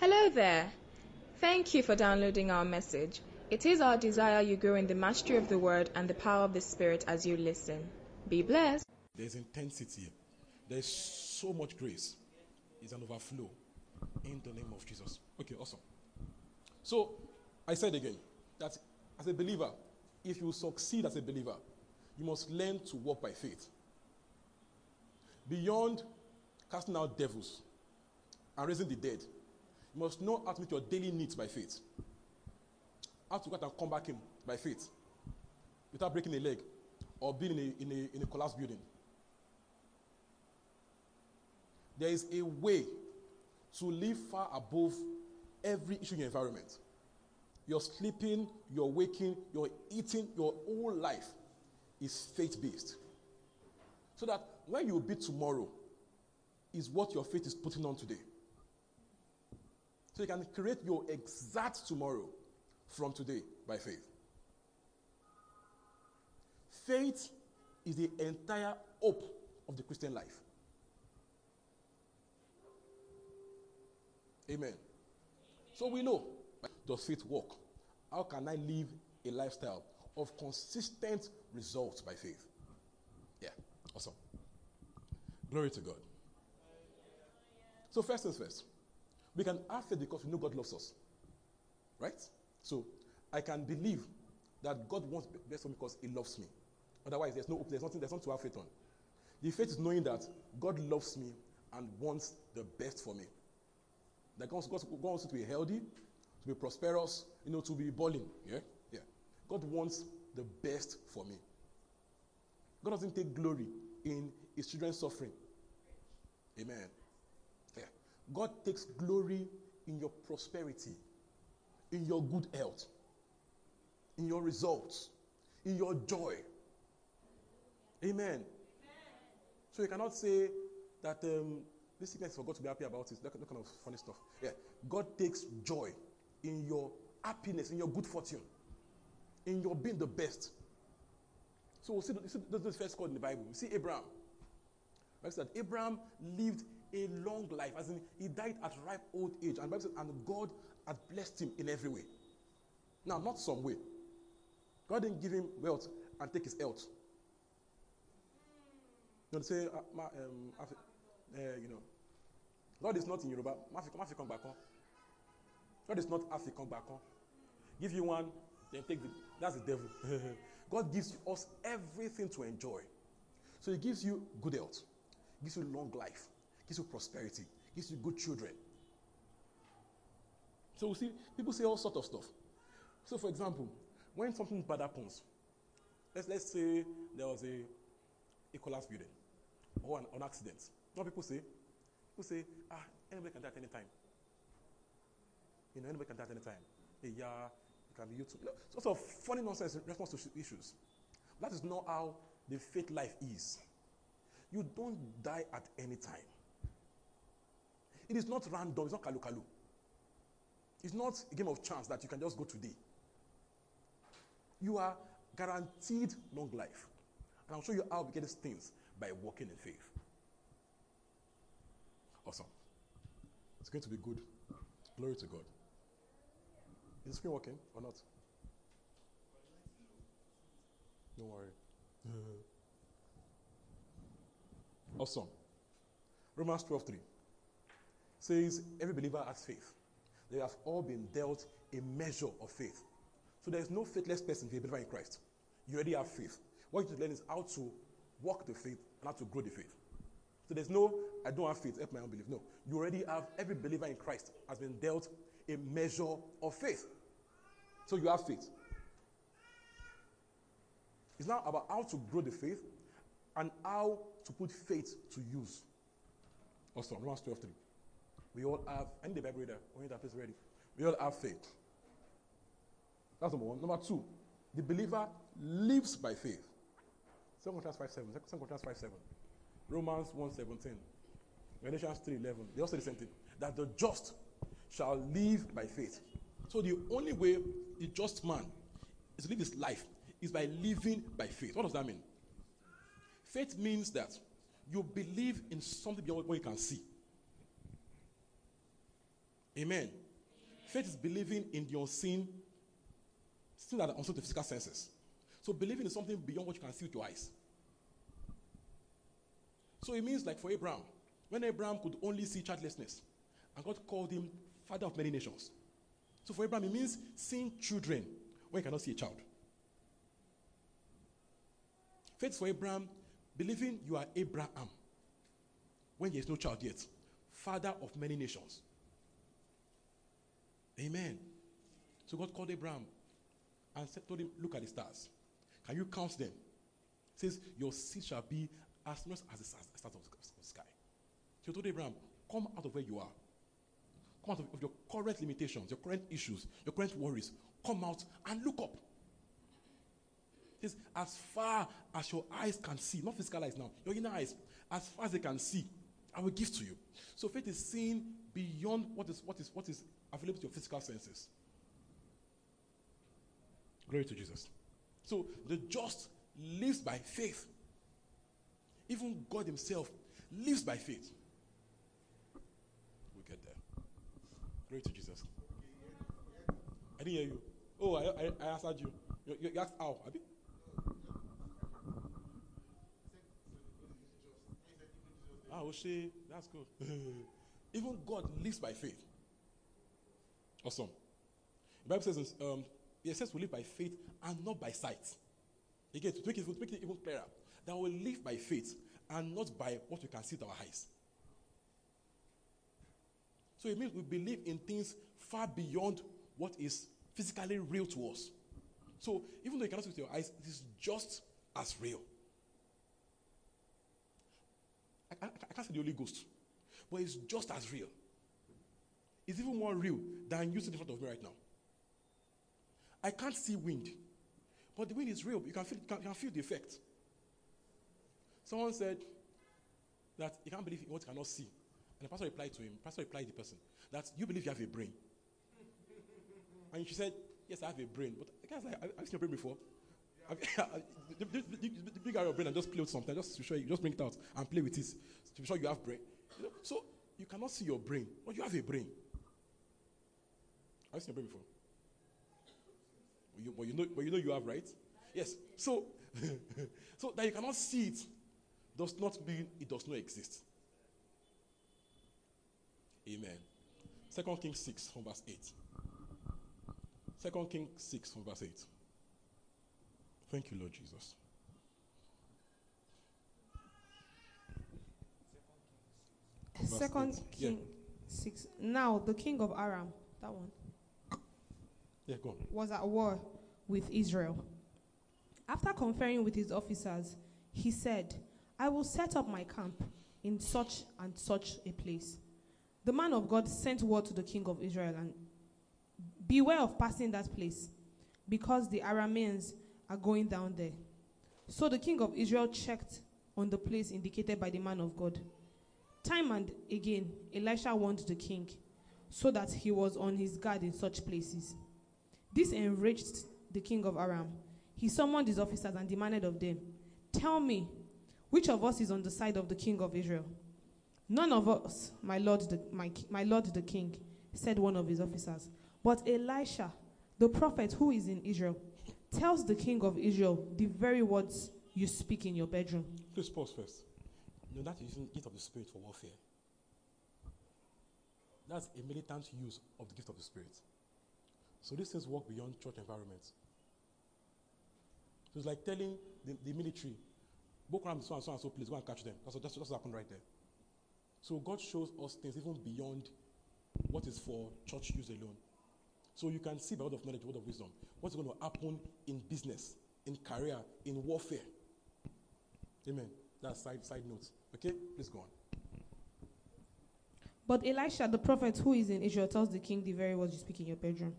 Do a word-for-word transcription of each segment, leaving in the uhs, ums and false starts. Hello there. Thank you for downloading our message. It is our desire you grow in the mastery of the word and the power of the spirit as you listen. Be blessed. There's intensity. There's so much grace. It's an overflow in the name of Jesus. Okay, awesome. So, I said again that as a believer, if you succeed as a believer, you must learn to walk by faith. Beyond casting out devils and raising the dead, you must know how to meet your daily needs by faith. How to go out and come back in by faith. Without breaking a leg or being in a, in a, in a collapsed building. There is a way to live far above every issue in your environment. Your sleeping, your waking, your eating, your whole life is faith-based. So that when you be tomorrow is what your faith is putting on today. So you can create your exact tomorrow from today by faith. Faith is the entire hope of the Christian life. Amen. So we know, does faith work? How can I live a lifestyle of consistent results by faith? Yeah, awesome. Glory to God. So first things first, we can have faith because we know God loves us. Right? So I can believe that God wants the best for me because He loves me. Otherwise, there's no hope, there's nothing, there's nothing to have faith on. The faith is knowing that God loves me and wants the best for me. That God wants you to be healthy, to be prosperous, you know, to be balling. Yeah? Yeah. God wants the best for me. God doesn't take glory in His children's suffering. Amen. Yeah. God takes glory in your prosperity, in your good health, in your results, in your joy. Amen. Amen. So you cannot say that um, this sickness for God to be happy about it. That, that kind of funny stuff. Yeah. God takes joy in your happiness, in your good fortune, in your being the best. So we see the first quote in the Bible. We see Abraham. Right? So that Abraham lived a long life, as in he died at ripe old age, and the Bible says, and God had blessed him in every way. Now, not some way. God didn't give him wealth and take his health. You know, say, uh, ma, um, Af- uh, you know, God is not in Yoruba. God is not African bacon. Give you one, then take the. That's the devil. God gives us everything to enjoy. So He gives you good health, gives you long life, gives you prosperity, gives you good children. So we see people say all sorts of stuff. So for example, when something bad happens, let's let's say there was a, a collapse building or an, an accident. What people say? People say, ah, anybody can die at any time. You know, anybody can die at any time. Hey, yeah, it can be you too. You know, sort of funny nonsense in response to issues. That is not how the faith life is. You don't die at any time. It is not random. It's not kalu-kalu. It's not a game of chance that you can just go today. You are guaranteed long life. And I'll show you how we get these things by walking in faith. Awesome. It's going to be good. Glory to God. Is the screen working or not? Don't worry. Awesome. Romans twelve three says, every believer has faith. They have all been dealt a measure of faith. So there is no faithless person if you believe in Christ. You already have faith. What you need to learn is how to walk the faith and how to grow the faith. So there's no, I don't have faith, help my unbelief. No, you already have, every believer in Christ has been dealt a measure of faith. So you have faith. It's now about how to grow the faith and how to put faith to use. Also, Romans twelve three. We all have, I need the Bible reader, we need that place ready. We all have faith. That's number one. Number two, the believer lives by faith. Second Corinthians five seven. Second Corinthians five seven. Romans one seventeen. Galatians three eleven. They also say the same thing. That the just shall live by faith. So the only way the just man is to live his life is by living by faith. What does that mean? Faith means that you believe in something beyond what you can see. Amen. Amen. Faith is believing in the unseen, still that are unseen to physical senses. So believing is something beyond what you can see with your eyes. So it means, like for Abraham, when Abraham could only see childlessness, and God called him father of many nations. So for Abraham, it means seeing children when you cannot see a child. Faith for Abraham, believing you are Abraham when there is no child yet, father of many nations. Amen. So God called Abraham and said, told him, look at the stars. Can you count them? It says, your seed shall be as numerous as the stars of the sky. So he told Abraham, come out of where you are. Come out of your current limitations, your current issues, your current worries. Come out and look up. It says, as far as your eyes can see, not physical eyes now, your inner eyes, as far as they can see, I will give to you. So faith is seen beyond what is what is what is available to your physical senses. Glory to Jesus. So the just lives by faith. Even God himself lives by faith. We'll get there. Glory to Jesus. I didn't hear you. Oh, I, I, I answered you. You, you, you asked how? I did. Ah, Oshé, that's good. Even God lives by faith. Awesome. The Bible says, um, it says we live by faith and not by sight. Again, to make it, to make it even clearer, that we live by faith and not by what we can see with our eyes. So it means we believe in things far beyond what is physically real to us. So even though you cannot see with your eyes, it is just as real. I, I, I can't say the Holy Ghost, but it's just as real. It's even more real than you see in front of me right now. I can't see wind, but the wind is real. You can feel, you can, you can feel the effect. Someone said that you can't believe what you cannot see. And the pastor replied to him, the pastor replied to the person, that you believe you have a brain. And she said, yes, I have a brain. But the guy's like, have you seen your brain before? You bring out your brain and just play with something. Just to show you, just bring it out and play with it to be sure you have brain. You know? So you cannot see your brain, but you have a brain. Have you seen your brain before? But you, but you know, but you know you have, right? Yes. So, so that you cannot see it does not mean it does not exist. Amen. Second Kings six from verse eight. Second Kings six from verse eight. Thank you, Lord Jesus. Second King six. Now the king of Aram, that one, yeah, go on. was at war with Israel. After conferring with his officers, he said, I will set up my camp in such and such a place. The man of God sent word to the king of Israel, and beware of passing that place, because the Arameans are going down there. So the king of Israel checked on the place indicated by the man of God. Time and again, Elisha warned the king, so that he was on his guard in such places. This enraged the king of Aram. He summoned his officers and demanded of them, tell me, which of us is on the side of the king of Israel? None of us, my lord the, my, my lord the king, said one of his officers. But Elisha, the prophet who is in Israel, tells the king of Israel the very words you speak in your bedroom. Please pause first. You know, that is using the gift of the Spirit for warfare. That's a militant use of the gift of the Spirit. So these things work beyond church environments. So it's like telling the, the military, Boko Haram is so and so and so, please go and catch them. That's what, that's what happened right there. So God shows us things even beyond what is for church use alone. So you can see by word of knowledge, word of wisdom, what's going to happen in business, in career, in warfare. Amen. That's side side notes. Okay? Please go on. But Elisha, the prophet who is in Israel, tells the king the very words you speak in your bedroom.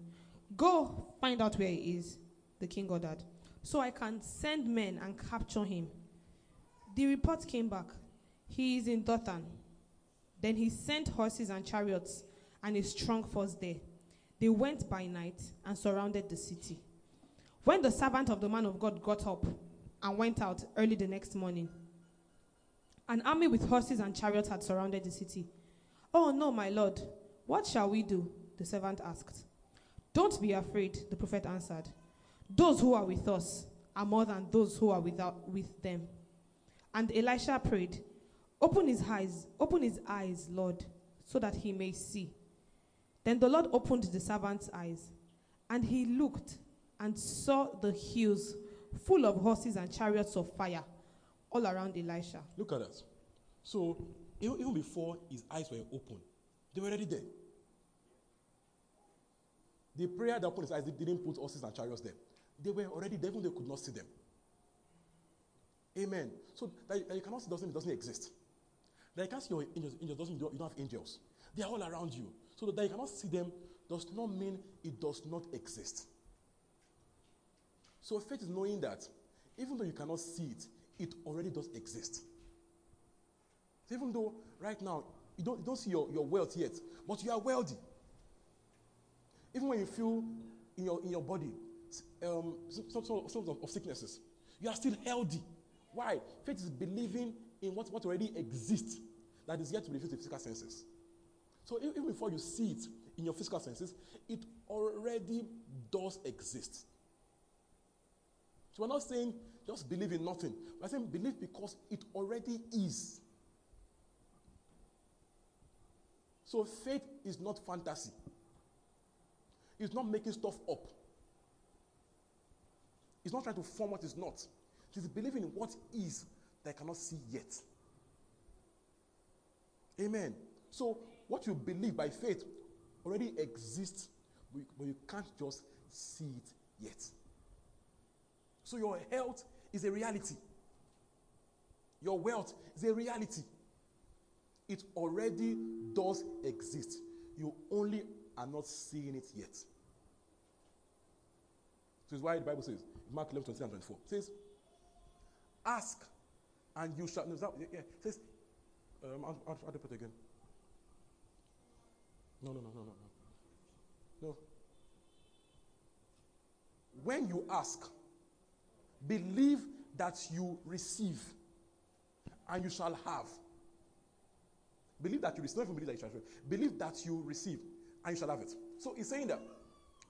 Go find out where he is, the king ordered, so I can send men and capture him. The report came back. He is in Dothan. Then he sent horses and chariots and a strong force there. They went by night and surrounded the city. When the servant of the man of God got up and went out early the next morning, an army with horses and chariots had surrounded the city. Oh no, my lord, What shall we do? The servant asked. Don't be afraid, the prophet answered. Those who are with us are more than those who are without with them. And Elisha prayed, Open his eyes, open his eyes, Lord, so that he may see. Then the Lord opened the servant's eyes, and he looked and saw the hills full of horses and chariots of fire all around Elisha. Look at that. So even before his eyes were open, they were already there. The prayer that opened his eyes, they didn't put horses and chariots there. They were already there, even they could not see them. Amen. So that you, that you cannot see doesn't mean it doesn't exist. That you can't see your angels, angels doesn't mean you don't have angels. They are all around you. So that you cannot see them does not mean it does not exist. So faith is knowing that even though you cannot see it, it already does exist. So even though right now you don't, you don't see your, your wealth yet, but you are wealthy. Even when you feel in your, in your body um, some sort of, of sicknesses, you are still healthy. Why? Faith is believing in what, what already exists that is yet to be felt in physical senses. So even before you see it in your physical senses, it already does exist. So we're not saying just believe in nothing. We're saying believe because it already is. So faith is not fantasy. It's not making stuff up. It's not trying to form what is not. It is believing in what is that I cannot see yet. Amen. So what you believe by faith already exists, but you can't just see it yet. So your health is a reality. Your wealth is a reality. It already does exist. You only are not seeing it yet. This is why the Bible says, Mark eleven, twenty-three and twenty-four, it says, ask and you shall, no, that, yeah, it says, um, I'll, I'll, I'll do it again. No, no, no, no, no, no. No. When you ask, believe that you receive and you shall have. Believe that you receive, not even believe that you shall receive. Believe that you receive and you shall have it. So he's saying that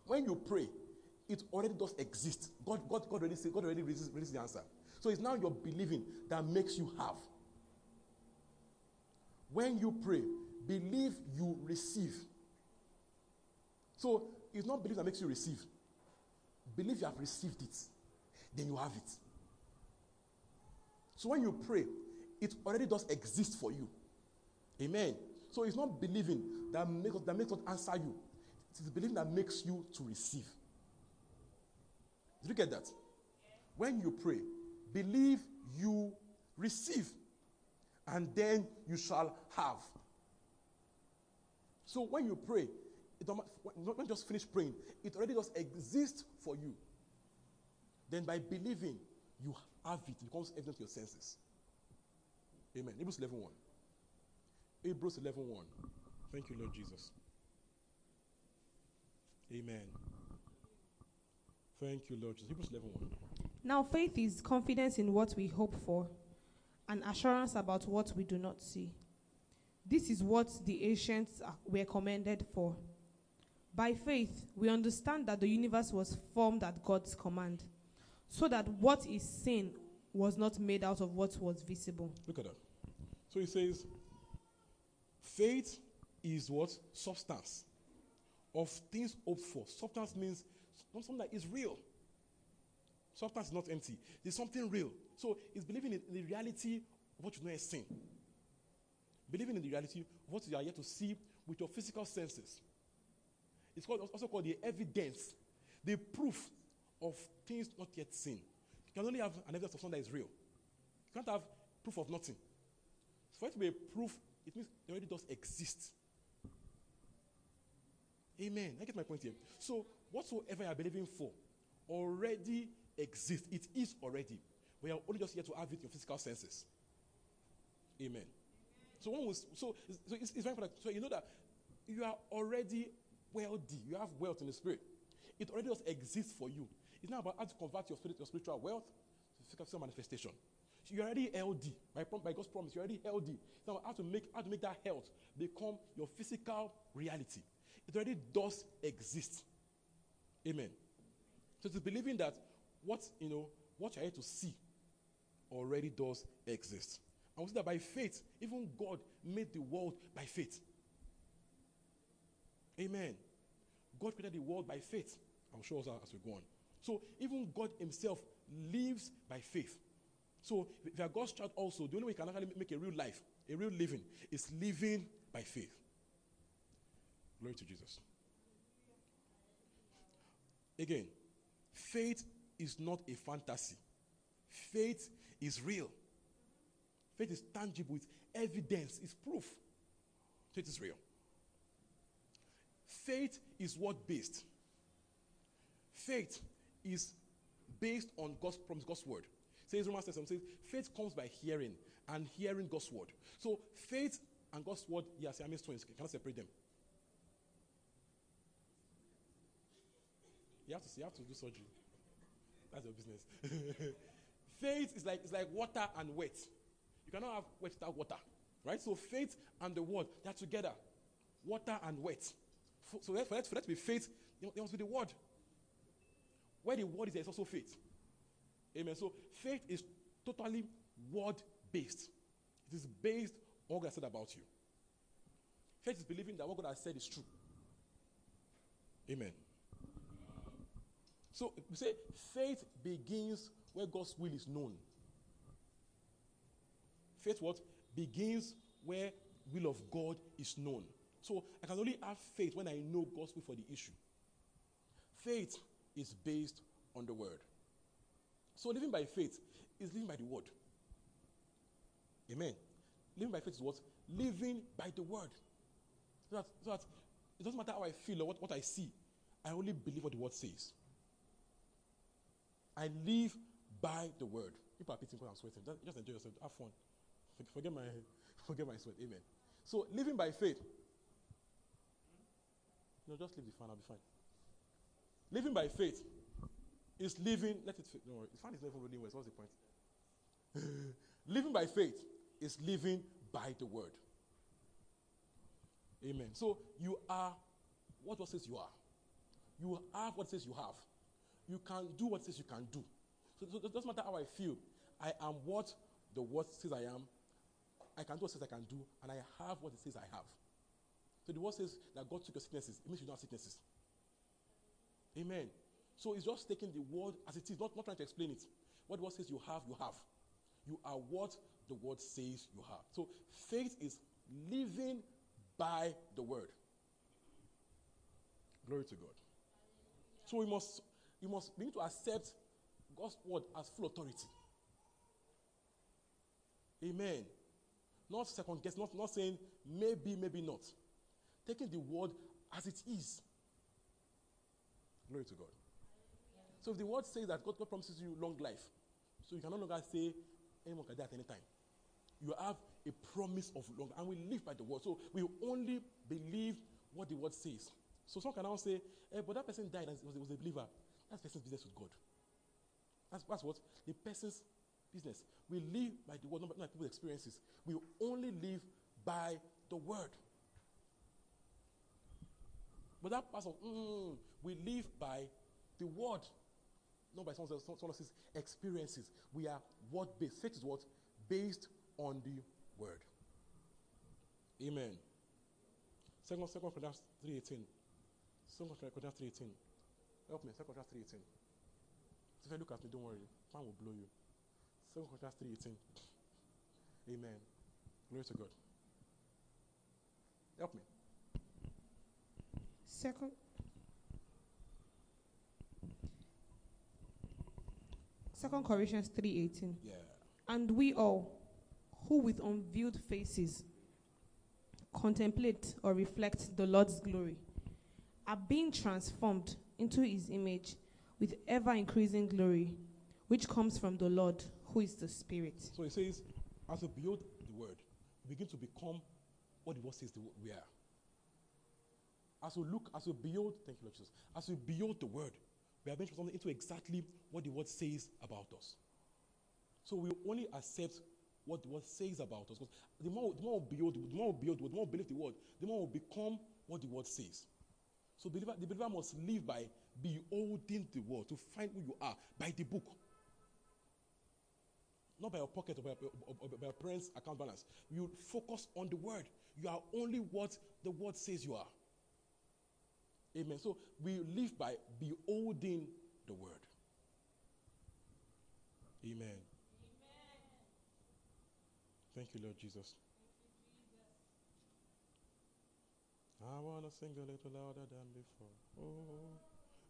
when you pray, it already does exist. God, God, God already says, God already releases, releases the answer. So it's now your believing that makes you have. When you pray, believe you receive. So it's not belief that makes you receive. Believe you have received it, then you have it. So when you pray, it already does exist for you. Amen. So it's not believing that makes that makes God answer you. It is believing that makes you to receive. Did you get that? Yeah. When you pray, believe you receive, and then you shall have. So when you pray, it don't, don't just finish praying. It already does exist for you. Then by believing, you have it. It becomes evident to your senses. Amen. Hebrews eleven one. Hebrews eleven one. Thank you, Lord Jesus. Amen. Thank you, Lord Jesus. Hebrews eleven one. Now faith is confidence in what we hope for, and assurance about what we do not see. This is what the ancients were commended for. By faith, we understand that the universe was formed at God's command, so that what is seen was not made out of what was visible. Look at that. So he says, faith is what? Substance of things hoped for. Substance means something that is real. Substance is not empty. There's something real. So it's believing in the reality of what you know is seen. Believing in the reality of what you are yet to see with your physical senses. It's called, also called the evidence, the proof of things not yet seen. You can only have an evidence of something that is real. You can't have proof of nothing. So for it to be a proof, it means it already does exist. Amen. I get my point here. So whatsoever you are believing for already exists. It is already. We are only just here to have it in your physical senses. Amen. So one was so, so it's, it's very important. So you know that you are already wealthy. You have wealth in the spirit. It already does exist for you. It's not about how to convert your, spirit, your spiritual wealth to physical manifestation. You're already healthy. By, by God's promise, you're already healthy. So how to make how to make that health become your physical reality? It already does exist. Amen. So to believing that what you know, what you're here to see, already does exist. And we see that by faith, even God made the world by faith. Amen. God created the world by faith. I'll show us that as we go on. So even God Himself lives by faith. So if you are God's child also, the only way you can actually make a real life, a real living, is living by faith. Glory to Jesus. Again, faith is not a fantasy. Faith is real. Faith is tangible. It's evidence. It's proof. Faith is real. Faith is what based? Faith is based on God's promise, God's word. Says Romans ten, says faith comes by hearing, and hearing God's word. So faith and God's word, yes, I mean twins. Can I separate them? You have to see, you have to do surgery. That's your business. Faith is like it's like water and wet. You cannot have wet without water, right? So faith and the word, they're together. Water and wet. So for that, for that to be faith, there must be the word. Where the word is, there is also faith. Amen. So faith is totally word-based. It is based on what God has said about you. Faith is believing that what God has said is true. Amen. So we say faith begins where God's will is known. Faith what? Begins where the will of God is known. So I can only have faith when I know God's will for the issue. Faith is based on the word. So living by faith is living by the word. Amen. Living by faith is what? Living by the word. So that, so that it doesn't matter how I feel or what, what I see. I only believe what the word says. I live by the word. People are pitting because I'm sweating. Just, just enjoy yourself. Have fun. Forget my, forget my sweat. Amen. So living by faith. No, just leave the fan. I'll be fine. Living by faith is living. Let it. No, the fan is not even running well. So what's the point? Living by faith is living by the word. Amen. So you are what God says you are. You have what it says you have. You can do what it says you can do. So, so it doesn't matter how I feel. I am what the word says I am. I can do what it says I can do, and I have what it says I have. So the word says that God took your sicknesses. It means you don't have sicknesses. Amen. So it's just taking the word as it is, not, not trying to explain it. What the word says you have, you have. You are what the word says you have. So faith is living by the word. Glory to God. So we must, we must begin to accept God's word as full authority. Amen. Not second guess, not, not saying maybe, maybe not. Taking the word as it is. Glory to God. Yeah. So if the word says that God, God promises you long life, so you can no longer say anyone can die at any time. You have a promise of long life, and we live by the word. So we only believe what the word says. So some can now say, hey, but that person died and was, was a believer. That's the person's business with God. That's, that's what? The person's business. We live by the word, not by people's experiences. We only live by the word. But that pastor, mm, we live by the word, not by someone else's experiences. We are word-based. Faith is what? Based on the word. Amen. Second Corinthians three eighteen. Second Corinthians three eighteen. Help me. Second Corinthians three eighteen. If you look at me, don't worry. Fan will blow you. Second Corinthians three eighteen. Amen. Glory to God. Help me. Second, Second Corinthians three eighteen. Yeah. And we all, who with unveiled faces contemplate or reflect the Lord's glory, are being transformed into His image with ever-increasing glory, which comes from the Lord, who is the Spirit. So it says, as we behold the word, we begin to become what the word says we are. As we look, as we behold, thank you, Lord Jesus. As we behold the word, we are being transformed into exactly what the word says about us. So we only accept what the word says about us. Because the more the more we build, the more we build, the more we believe the word, the more we become what the word says. So believer, the believer must live by beholding the word to find who you are by the book. Not by your pocket or by, or, or by your parents' account balance. You focus on the word. You are only what the word says you are. Amen. So we live by beholding the word. Amen. Amen. Thank you, Lord Jesus. Thank you, Jesus. I want to sing a little louder than before.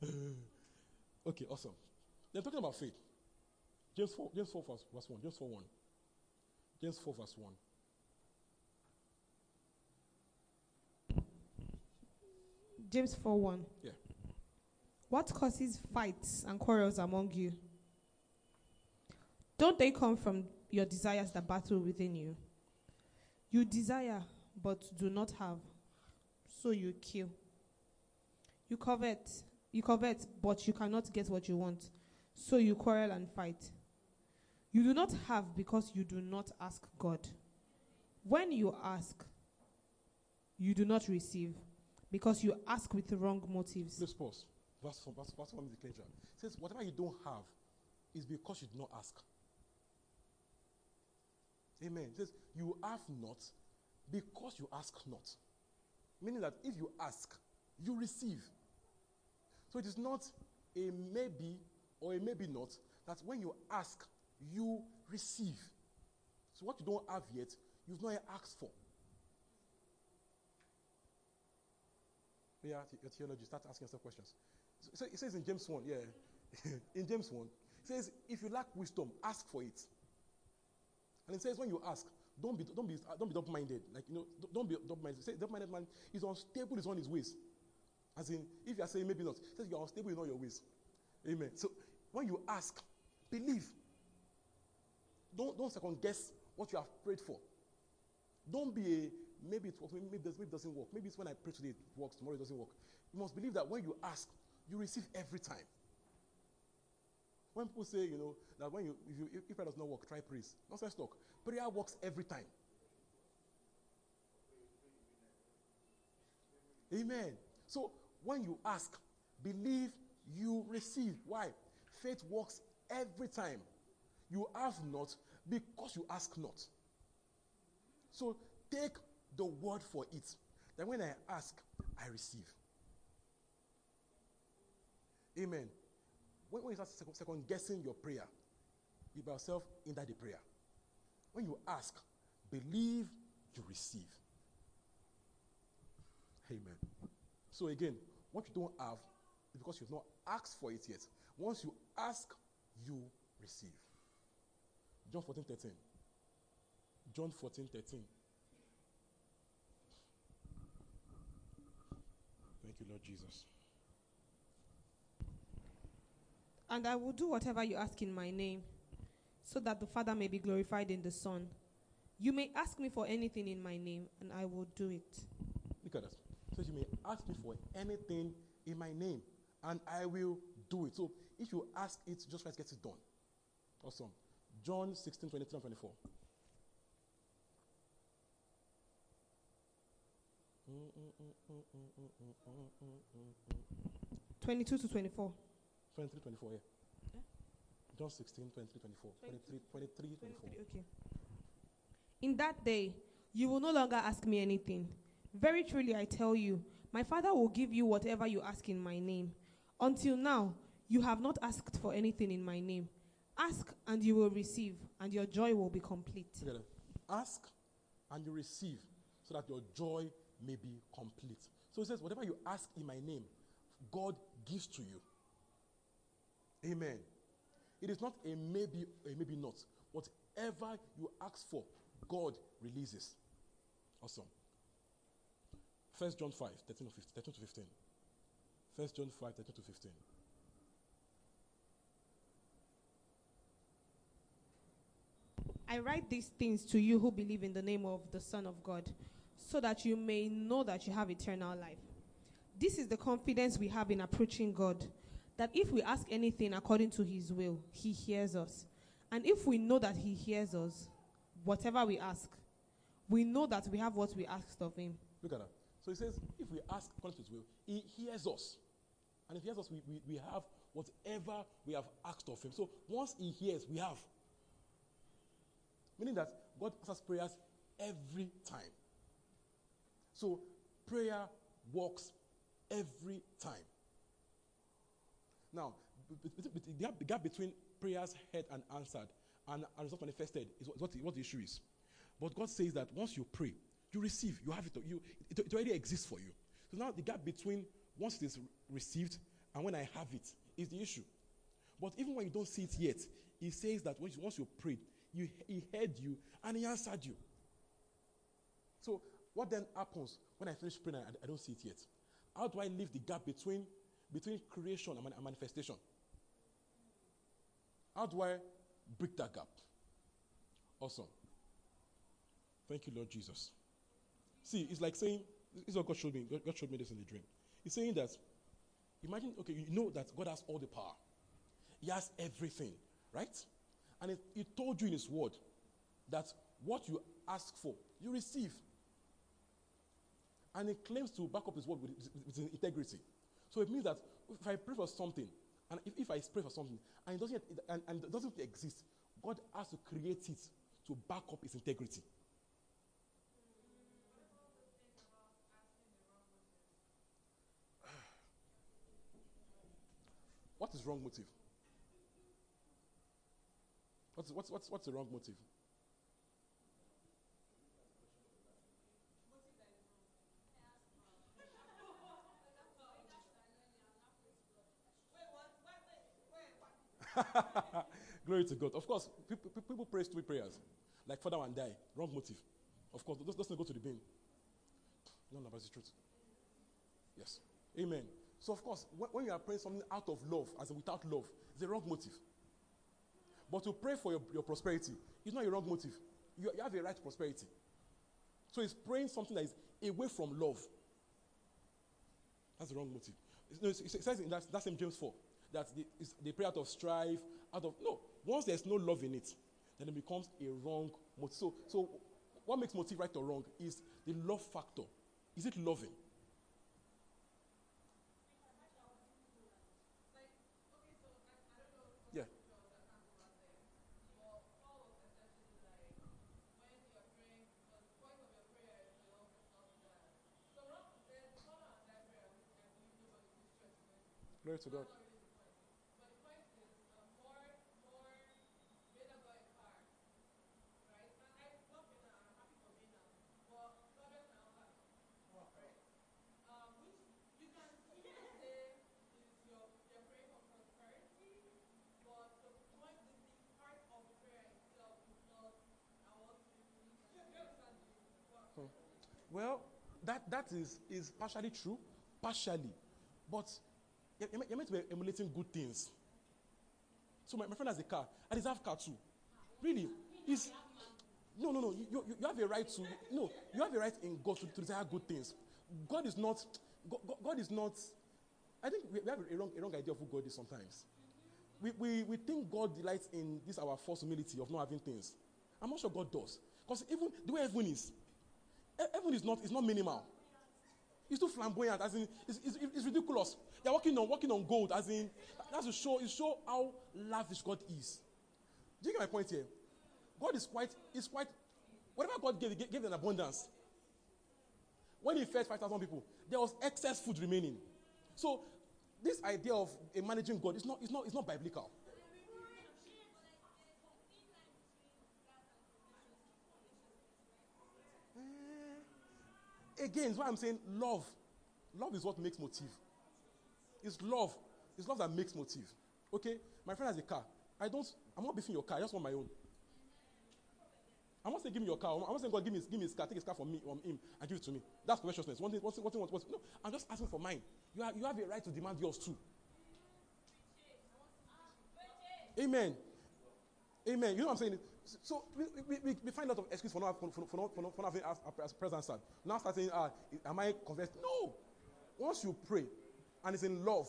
Oh. Okay, awesome. They're talking about faith. James four, James four verse one. James four one. James four verse one. James four one. Yeah. What causes fights and quarrels among you? Don't they come from your desires that battle within you? You desire but do not have, so you kill. You covet, you covet, but you cannot get what you want, so you quarrel and fight. You do not have because you do not ask God. When you ask, you do not receive, because you ask with the wrong motives. Let's pause. Verse one, verse, verse one is the clincher. It says, whatever you don't have is because you do not ask. Amen. It says, you have not because you ask not. Meaning that if you ask, you receive. So it is not a maybe or a maybe not, that when you ask, you receive. So what you don't have yet, you've not yet asked for. Yeah, your theology, start asking yourself questions. So it says in James one, yeah, in James one, it says, if you lack wisdom, ask for it. And it says, when you ask, don't be don't be don't be double-minded. Like you know, don't be double-minded. Say double-minded man is unstable, is on his ways. As in, if you are saying maybe not, it says you're unstable in all your ways. Amen. So when you ask, believe. Don't don't second guess what you have prayed for. Don't be a maybe it works, maybe it doesn't, maybe it doesn't work. Maybe it's when I pray today it works, tomorrow it doesn't work. You must believe that when you ask, you receive every time. When people say, you know, that when you, if, you, if prayer does not work, try praise. Nonsense talk. Prayer works every time. Amen. So when you ask, believe you receive. Why? Faith works every time. You have not because you ask not. So take the word for it. That when I ask, I receive. Amen. When, when you start second, second guessing your prayer, you by yourself enter the prayer. When you ask, believe you receive. Amen. So again, what you don't have is because you've not asked for it yet. Once you ask, you receive. John fourteen thirteen. John fourteen thirteen. Thank you, Lord Jesus. And I will do whatever you ask in my name, so that the Father may be glorified in the Son. You may ask me for anything in my name, and I will do it. Look at that. So you may ask me for anything in my name, and I will do it. So if you ask it, just try to get it done. Awesome. John sixteen, twenty-three and twenty-four. twenty-two to twenty-four. twenty-three, twenty-four, yeah. Huh? John sixteen, twenty-three, twenty-four. twenty-three, twenty-three, twenty-four. Okay. In that day, you will no longer ask me anything. Very truly, I tell you, my Father will give you whatever you ask in my name. Until now, you have not asked for anything in my name. Ask and you will receive, and your joy will be complete. Together. Ask and you receive, so that your joy may be complete. So it says, whatever you ask in my name, God gives to you. Amen. It is not a maybe, a maybe not. Whatever you ask for, God releases. Awesome. First John five, thirteen to fifteen. thirteen to fifteen. First John five, thirteen to fifteen. I write these things to you who believe in the name of the Son of God, so that you may know that you have eternal life. This is the confidence we have in approaching God, that if we ask anything according to his will, he hears us. And if we know that he hears us, whatever we ask, we know that we have what we asked of him. Look at that. So he says, if we ask according to his will, he hears us. And if he hears us, we, we, we have whatever we have asked of him. So once he hears, we have. Meaning that God answers prayers every time. So prayer works every time. Now, the gap between prayers heard and answered and results manifested is what, what the issue is. But God says that once you pray, you receive, you have it, you, it, it already exists for you. So now the gap between once it is received and when I have it is the issue. But even when you don't see it yet, he says that once you prayed, you, he heard you and he answered you. So what then happens when I finish praying and I, I don't see it yet? How do I leave the gap between, between creation and, man, and manifestation? How do I break that gap? Awesome. Thank you, Lord Jesus. See, it's like saying, this is what God showed me. God, God showed me this in the dream. He's saying that, imagine, okay, you know that God has all the power. He has everything, right? And it, he told you in his word that what you ask for, you receive. And he claims to back up his word with, with, with integrity. So it means that if I pray for something, and if, if I pray for something, and it doesn't, and, and it doesn't exist, God has to create it to back up its integrity. What is wrong motive? What's what's what's what's the wrong motive? Glory to God. Of course, people, people pray stupid prayers, like "Father, and die." Wrong motive. Of course, those doesn't go to the bin. No, no, but it's the truth. Yes. Amen. So, of course, wh- when you are praying something out of love, as in without love, it's a wrong motive. But to pray for your, your prosperity is not a wrong motive. You, you have a right to prosperity. So it's praying something that is away from love. That's the wrong motive. It's, no, it's, it says in that, that same James four that the, they pray out of strife, out of, no, once there's no love in it, then it becomes a wrong motive. So, so what makes motive right or wrong is the love factor. Is it loving? Glory to God. Well, that, that is, is partially true, partially. But you're meant to be emulating good things. So my, my friend has a car. I deserve a car too. Really? It's, no, no, no. You, you, you have a right to. No, you have a right in God to, to desire good things. God is not. God, God is not. I think we have a wrong, a wrong idea of who God is sometimes. We, we we think God delights in this our false humility of not having things. I'm not sure God does, because even the way heaven is, heaven is not. It's not minimal. It's too flamboyant, as in, it's, it's, it's ridiculous. They're working on working on gold, as in, that's to show, it show how lavish God is. Do you get my point here? God is quite, is quite, whatever God gave, he gave an abundance. When he fed five thousand people, there was excess food remaining. So, this idea of uh, managing God is not, it's not, it's not biblical. Again, it's why I'm saying love. Love is what makes motive. It's love. It's love that makes motive. Okay? My friend has a car. I don't, I'm not beefing your car. I just want my own. I'm not saying give me your car. I'm not saying God, give me, give me his car. Take his car from me, from him, and give it to me. That's covetousness. One thing, one thing, one thing, one thing. No, I'm just asking for mine. You have, you have a right to demand yours too. Amen. Amen. You know what I'm saying? So we, we, we find a lot of excuses for not, for, for, for not, for not, for not having a present answer. Now start saying, ah, am I convinced? No. Once you pray and it's in love,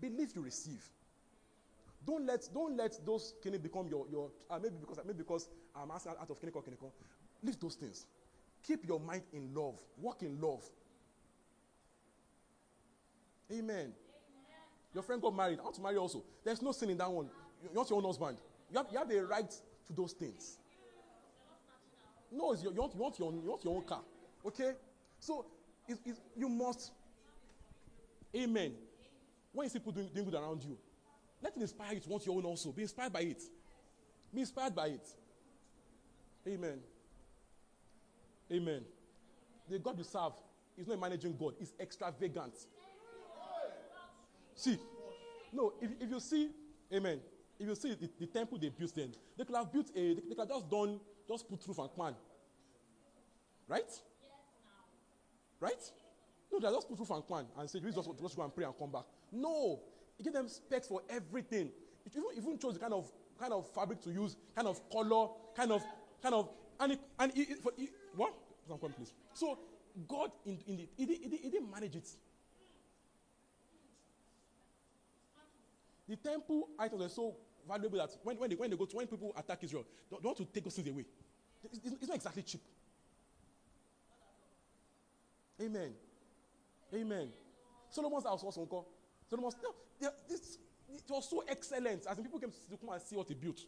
believe you receive. Don't let don't let those clinic become your your uh, maybe because maybe because I'm asking out of clinic or clinic. Leave those things. Keep your mind in love. Walk in love. Amen. Amen. Your friend got married. I want to marry also. There's no sin in that one. You're not your own husband. You have, you have the right to those things. No, it's your, you, want, you, want your, you want your own car. Okay? So, it's, it's, you must. Amen. When you see people doing, doing good around you, let it inspire you to want your own also. Be inspired by it. Be inspired by it. Amen. Amen. The God you serve is not managing God, it's extravagant. See, no, if, if you see, amen, if you see the, the temple they built then, they could have built a, they, they could have just done, just put roof and pan. Right? Right? No, they just put roof and pan and say, you just, just go and pray and come back. No, you give them specs for everything. If you even chose the kind of, kind of fabric to use, kind of color, kind of, kind of, and it, and it, it, for, it, what? Come, please. So, God, in, in the, he, he, he didn't manage it. The temple items are so valuable that when, when, they, when they go to, when people attack Israel, they don't want to take those things away. It's, it's not exactly cheap. Amen. Amen. Solomon's house was on call. Solomon's, no, they, this, it was so excellent. As in people came to come and see what they built.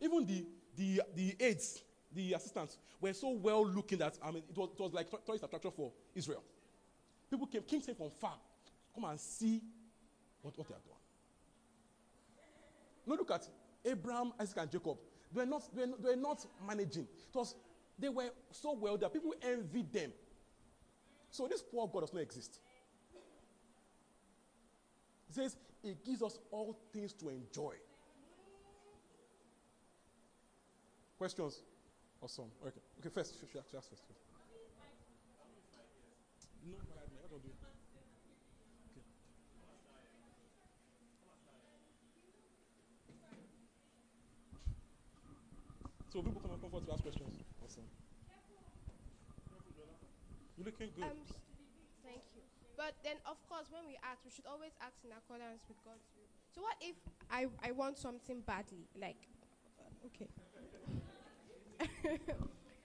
Even the, the, the aides, the assistants, were so well looking that, I mean, it was, it was like tourist attraction for Israel. People came, kings came from far, come and see What, what they are doing. Now look at Abraham, Isaac, and Jacob. They were not, they were not, they were not managing. It was, they were so well that people envied them. So this poor God does not exist. He says, it gives us all things to enjoy. Questions? Awesome. Okay. Okay, first. First, first, first, first. No, I don't do it. So people come and come forward to ask questions. Awesome. You're looking good. Um, thank you. But then, of course, when we act, we should always act in accordance with God's will. So what if I, I want something badly? Like, okay.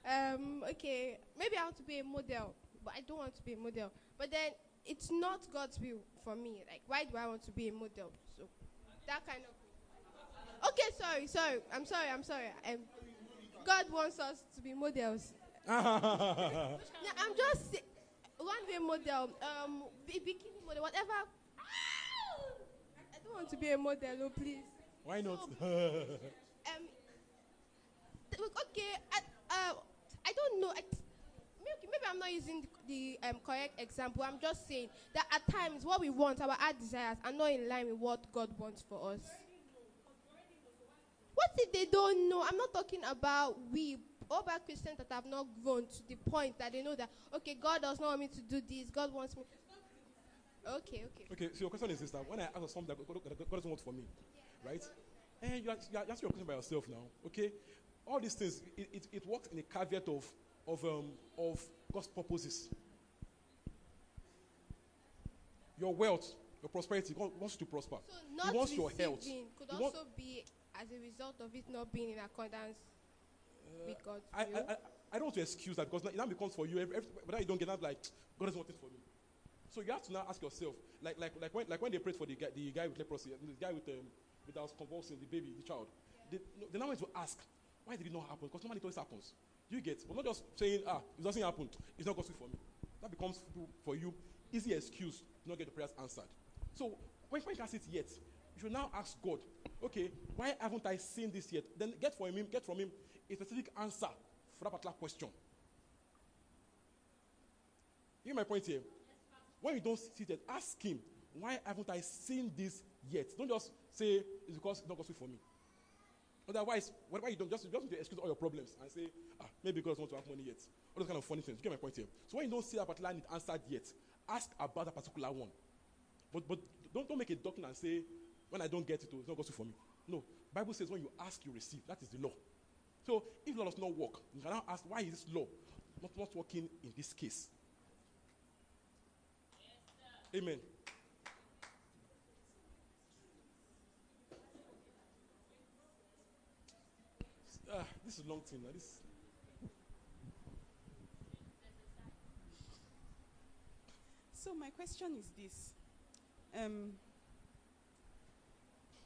um, okay. Maybe I want to be a model, but I don't want to be a model. But then it's not God's will for me. Like, why do I want to be a model? So that kind of. Okay, sorry, sorry. I'm sorry, I'm sorry. Um, God wants us to be models. No, I'm just one-way model, um, bikini model, whatever. I don't want to be a model, oh, please. Why not? So, um, okay, I, uh, I don't know. I, maybe, maybe I'm not using the, the um, correct example. I'm just saying that at times what we want, our heart desires, are not in line with what God wants for us. What if they don't know? I'm not talking about we, all bad Christians that have not grown to the point that they know that, okay, God does not want me to do this. God wants me. Okay, okay. Okay, so your question is this, that when I ask for something that God, God doesn't want for me, yeah, right? And you are, you are asking your question by yourself now, okay? All these things, it, it, it works in a caveat of, of, um, of God's purposes. Your wealth, your prosperity, God wants you to prosper. So not he wants your health. Could he also be... as a result of it not being in accordance uh, with God's I, will? I, I, I don't want to excuse that because that becomes for you. Every, every, but you don't get that, like, God doesn't want it for me. So you have to now ask yourself, like like like when like when they prayed for the guy, the guy with leprosy, the guy with um, with that was convulsing, the baby, the child. Yeah. They, no, they now went to ask, why did it not happen? Because normally it always happens. You get, but not just saying, ah, it doesn't happen. It's not God's will for me. That becomes for you easy excuse to not get the prayers answered. So when you can't see it yet, you should now ask God, okay, why haven't I seen this yet? Then get from him, get from him a specific answer for that particular question. You hear my point here? When you don't see that, ask him, why haven't I seen this yet? Don't just say it's because it's not God's will for me. Otherwise, whatever you don't just, you just need to excuse all your problems and say, ah, maybe God doesn't want to have money yet. All those kind of funny things. You get my point here? So when you don't see that particular need answered yet, ask about that particular one. But but don't don't make a doctrine and say, when I don't get it, it's not gospel for me. No. Bible says when you ask, you receive. That is the law. So if law does not work, you can now ask, why is this law not, not working in this case? Yes, sir. Amen. This is a long thing now. This. So my question is this. Um,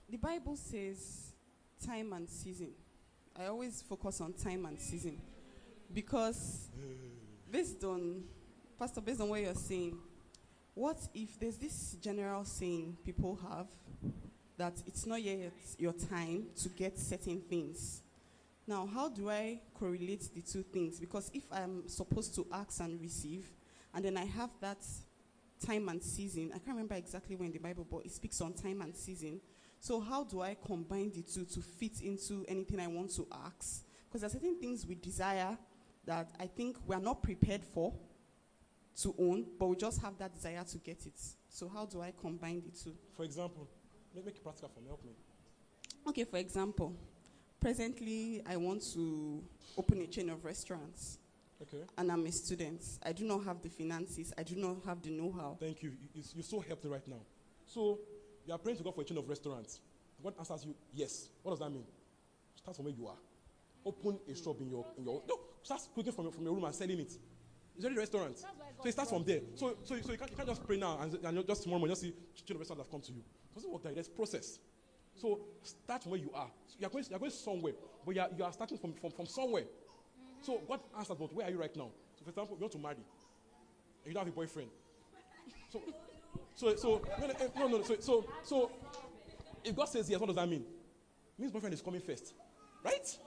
the Bible says time and season. I always focus on time and season because based on, Pastor, based on what you're saying, what if there's this general saying people have that it's not yet your time to get certain things. Now, how do I correlate the two things? Because if I'm supposed to ask and receive, and then I have that time and season, I can't remember exactly when the Bible, but it speaks on time and season. So how do I combine the two to fit into anything I want to ask? Because there are certain things we desire that I think we are not prepared for to own, but we just have that desire to get it. So how do I combine the two? For example, make it practical for me, help me. Okay, for example, presently I want to open a chain of restaurants. Okay. And I'm a student. I do not have the finances. I do not have the know-how. Thank you. You're so helpful right now. So you are praying to God for a chain of restaurants. God answers you, yes. What does that mean? Start from where you are. Open a shop in your, in your no, start cooking from your, from your room and selling it. It's already a restaurant. So it starts from there. So, so, so you, can't, you can't just pray now and, and just tomorrow morning just see chain of restaurants that come to you. It doesn't work like that. There's process. So start from where you are. So you, are going, you are going somewhere, but you are, you are starting from, from, from somewhere. So God answers, but where are you right now? So for example, you want to marry, and you don't have a boyfriend. So, so, so, no, no, no. So, so, so, if God says yes, what does that mean? It means boyfriend is coming first, right?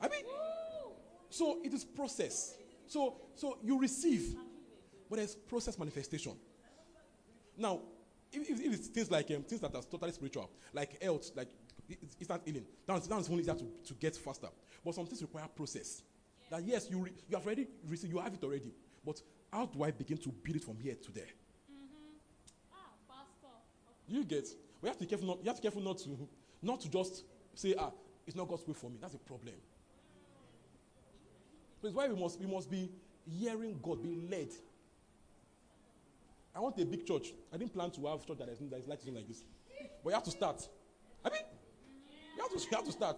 I mean, so it is process. So, so you receive, but there's process manifestation. Now, if, if it's things like um, things that are totally spiritual, like health, like instant healing, that's that's only easier to, to get faster. But some things require process. That yes, you, re, you have already received, you have it already. But how do I begin to build it from here to there? Mm-hmm. Ah, Pastor. You get. We have to be careful. Not, you have to be careful not to, not to just say, ah, it's not God's will for me. That's a problem. So it's why we must, we must be hearing God, being led. I want a big church. I didn't plan to have a church that is, that is like something like this. But you have to start. I mean, you have to, you have to start.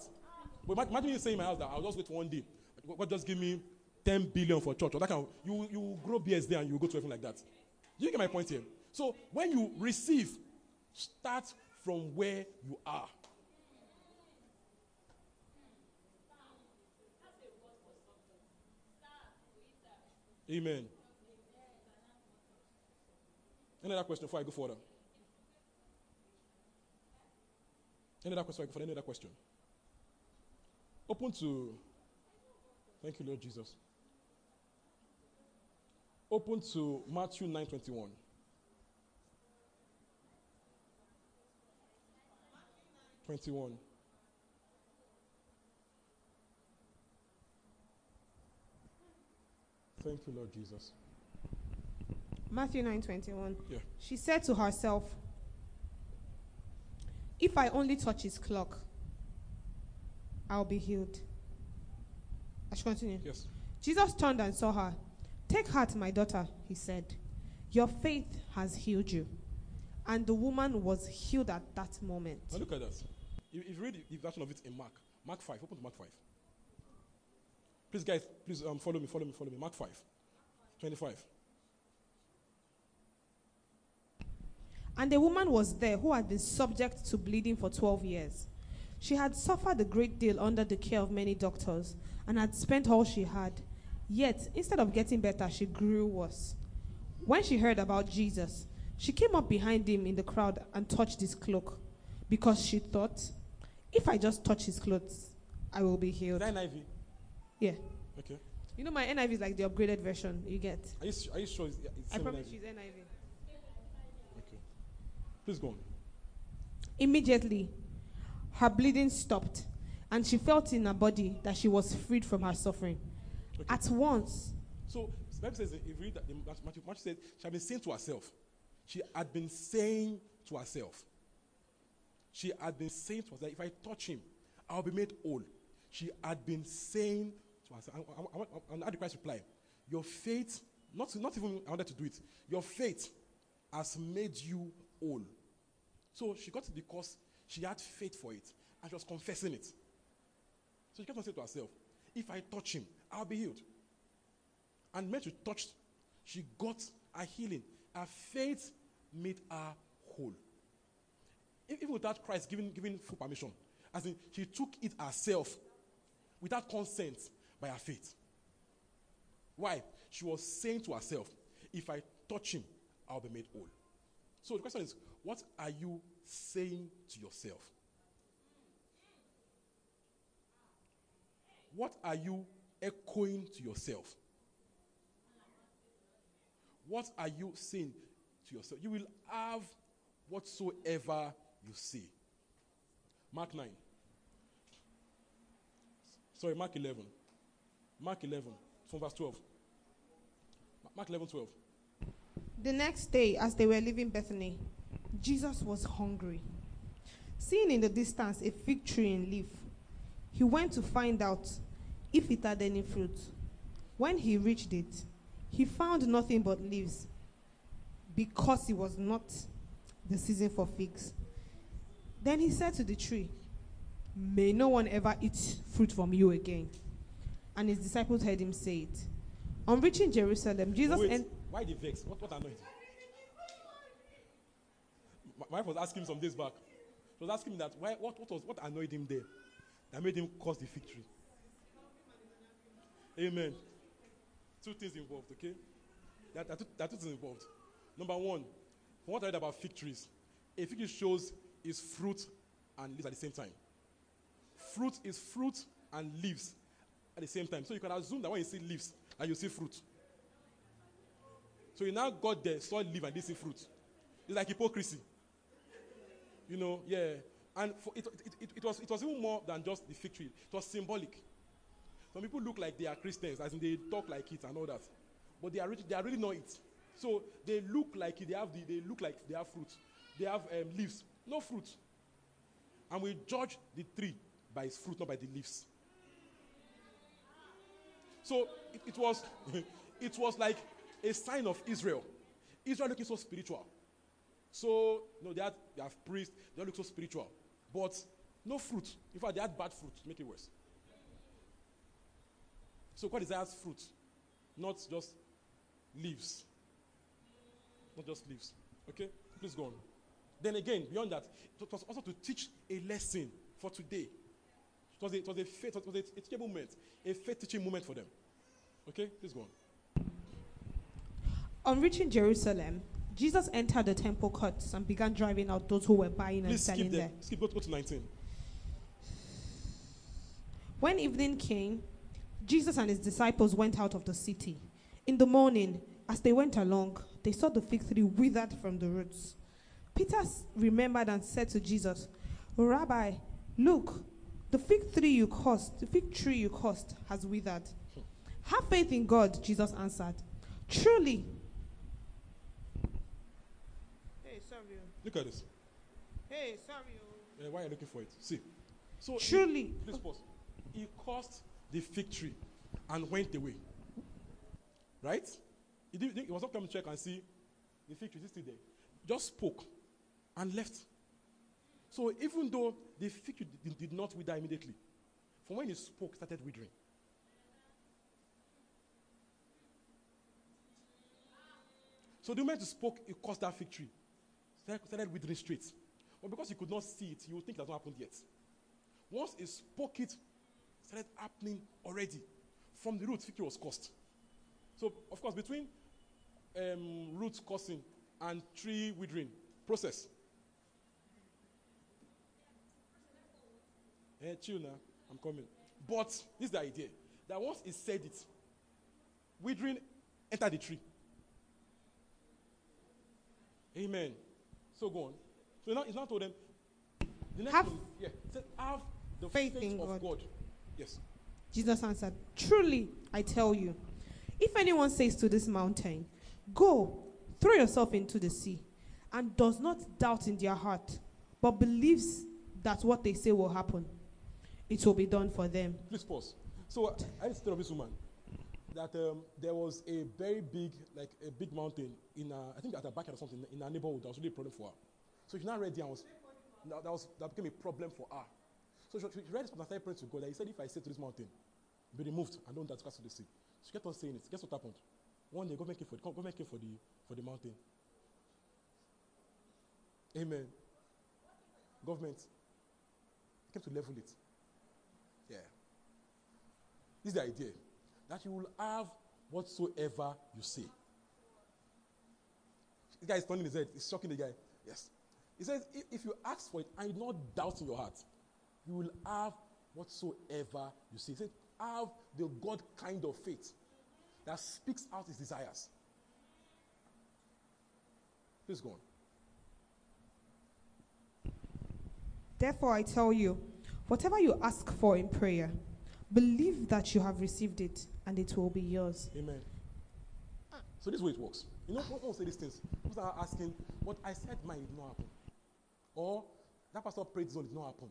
But imagine you saying in my house that I'll just wait for one day. God just give me ten billion for church. Or that kind of, you, you grow B S there and you go to everything like that. Do you get my point here? So when you receive, start from where you are. Amen. Any other question before I go further? Any other question before I go further? Any other question? Open to, thank you, Lord Jesus. Open to Matthew nine twenty-one. twenty-one. Thank you, Lord Jesus. Matthew nine twenty-one. Yeah. She said to herself, if I only touch his cloak, I'll be healed. I should continue. Yes. Jesus turned and saw her. Take heart, my daughter, he said. Your faith has healed you. And the woman was healed at that moment. Now look at that. If you read the version of it in Mark, Mark five, open to Mark five. Please, guys, please um, follow me, follow me, follow me. Mark five, twenty-five. And the woman was there who had been subject to bleeding for twelve years. She had suffered a great deal under the care of many doctors and had spent all she had. Yet, instead of getting better, she grew worse. When she heard about Jesus, she came up behind him in the crowd and touched his cloak because she thought, if I just touch his clothes, I will be healed. Is that N I V? Yeah. Okay. You know, my N I V is like the upgraded version you get. Are you, are you sure it's, it's I promise N I V? She's N I V. Okay. Please go on. Immediately, her bleeding stopped, and she felt in her body that she was freed from her suffering. Okay. At once. So, the Bible says, if you read that, Matthew, Matthew said, she had been saying to herself. She had been saying to herself. She had been saying to herself, if I touch him, I'll be made whole. She had been saying to herself, and how did Christ reply? Your faith, not, not even I wanted to do it, your faith has made you whole. So, she got it because she had faith for it, and she was confessing it. So she kept on saying to herself, if I touch him, I'll be healed. And when she touched, she got her healing. Her faith made her whole. Even without Christ giving, giving full permission. As in, she took it herself without consent by her faith. Why? She was saying to herself, if I touch him, I'll be made whole. So the question is, what are you saying to yourself? What are you echoing to yourself? What are you saying to yourself? You will have whatsoever you say. Mark nine. Sorry, Mark eleven. Mark eleven, from verse twelve. Mark eleven, twelve. The next day, as they were leaving Bethany, Jesus was hungry. Seeing in the distance a fig tree in leaf, he went to find out if it had any fruit. When he reached it, he found nothing but leaves, because it was not the season for figs. Then he said to the tree, "May no one ever eat fruit from you again." And his disciples heard him say it. On reaching Jerusalem, Jesus... Wait, en- why the vex? What, what annoyed him? My, my wife was asking him some days back. She was asking me that, why, what, what, was, what annoyed him there that made him curse the fig tree? Amen. Two things involved, okay? There are two, there are two things involved. Number one, from what I read about fig trees, a fig tree shows its fruit and leaves at the same time. Fruit is fruit and leaves at the same time. So you can assume that when you see leaves, and you see fruit. So you now got there, saw leaf, and didn't see fruit. It's like hypocrisy. You know, yeah. And for it, it, it, it, was, it was even more than just the fig tree. It was symbolic. Some people look like they are Christians, as in they talk like it and all that. But they are, they are really not it. So they look like it, they have the, they look like they have fruit. They have um, leaves, no fruit. And we judge the tree by its fruit, not by the leaves. So it, it was it was like a sign of Israel. Israel looking so spiritual. So, you know, they, had, they have priests, they look so spiritual. But no fruit. In fact, they had bad fruit, make it worse. So God desires fruit, not just leaves. Not just leaves. Okay? Please go on. Then again, beyond that, it was also to teach a lesson for today. It was a, it was a faith, it was a, a teaching moment, a faith teaching moment for them. Okay, please go on. On reaching Jerusalem, Jesus entered the temple courts and began driving out those who were buying please and selling there. Skip go to nineteen. When evening came, Jesus and his disciples went out of the city. In the morning, as they went along, they saw the fig tree withered from the roots. Peter remembered and said to Jesus, "Rabbi, look. The fig tree you cursed, the fig tree you cursed has withered." "Have faith in God," Jesus answered. Truly. Hey, sorry. Look at this. Hey, sorry. Uh, why are you looking for it? See. So truly. He, please pause. He cursed the fig tree and went away. Right? He, didn't, he was not coming to check and see the fig tree is still there. Just spoke and left. So even though the fig tree did, did not wither immediately, from when he spoke, started withering. So the moment he spoke, it caused that fig tree. Started, started withering straight. But because you could not see it, you would think that's not happened yet. Once he spoke it, started happening already. From the root, fig tree was caused. So, of course, between um, root causing and tree withering, process. Hey, chill now. I'm coming. But this is the idea. That once he said it, withering entered the tree. Amen. So go on. So now he's now told them. The next have, one, yeah, said, have the faith, faith in of God. God. Yes. Jesus answered, "Truly, I tell you, if anyone says to this mountain, 'Go, throw yourself into the sea,' and does not doubt in their heart, but believes that what they say will happen, it will be done for them." Please pause. So uh, I used to tell this woman that um, there was a very big, like a big mountain in, a, I think at the backyard or something, in our neighborhood. That was really a problem for her. So she's not ready. That was, that became a problem for her. So So she, she read this from her parents to God that he said, if I say to this mountain, be removed and don't that cast to the sea. She kept on saying it. Guess what happened? One day, government came for, government came for, the, for the mountain. Amen. Government came to level it. Yeah. This is the idea. That you will have whatsoever you say. This guy is turning his head. He's shocking the guy. Yes. He says, if, if you ask for it and you do not doubt in your heart, you will have whatsoever you say. He said, have the God kind of faith that speaks out his desires. Please go on. Therefore I tell you, whatever you ask for in prayer, believe that you have received it, and it will be yours. Amen. So this is the way it works. You know, people say these things. People are asking, what I said might not happen. Or, that pastor prayed so it did not happen.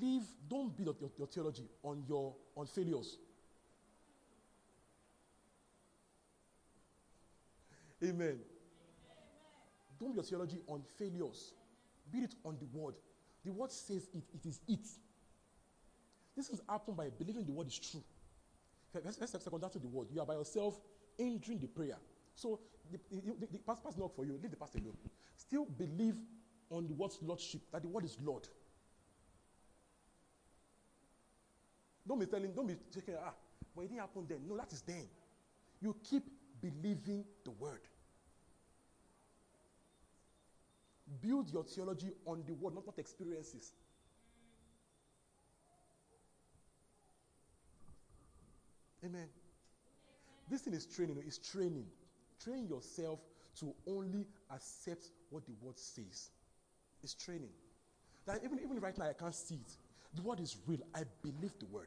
Leave, don't build up your, your theology on your on failures. Amen. Amen. Don't build your theology on failures. Build it on the word. The word says it, it is it. This is happened by believing the word is true. Let's, let's second that to the word. You are by yourself entering the prayer. So the, the, the, the past past not for you. Leave the past alone. Still believe on the word's lordship, that the word is Lord. Don't be telling, don't be checking, ah, but it didn't happen then. No, that is then. You keep believing the word. Build your theology on the word, not what experiences. Amen. This thing is training. It's training. Train yourself to only accept what the word says. It's training. That even, even right now, I can't see it. The word is real. I believe the word.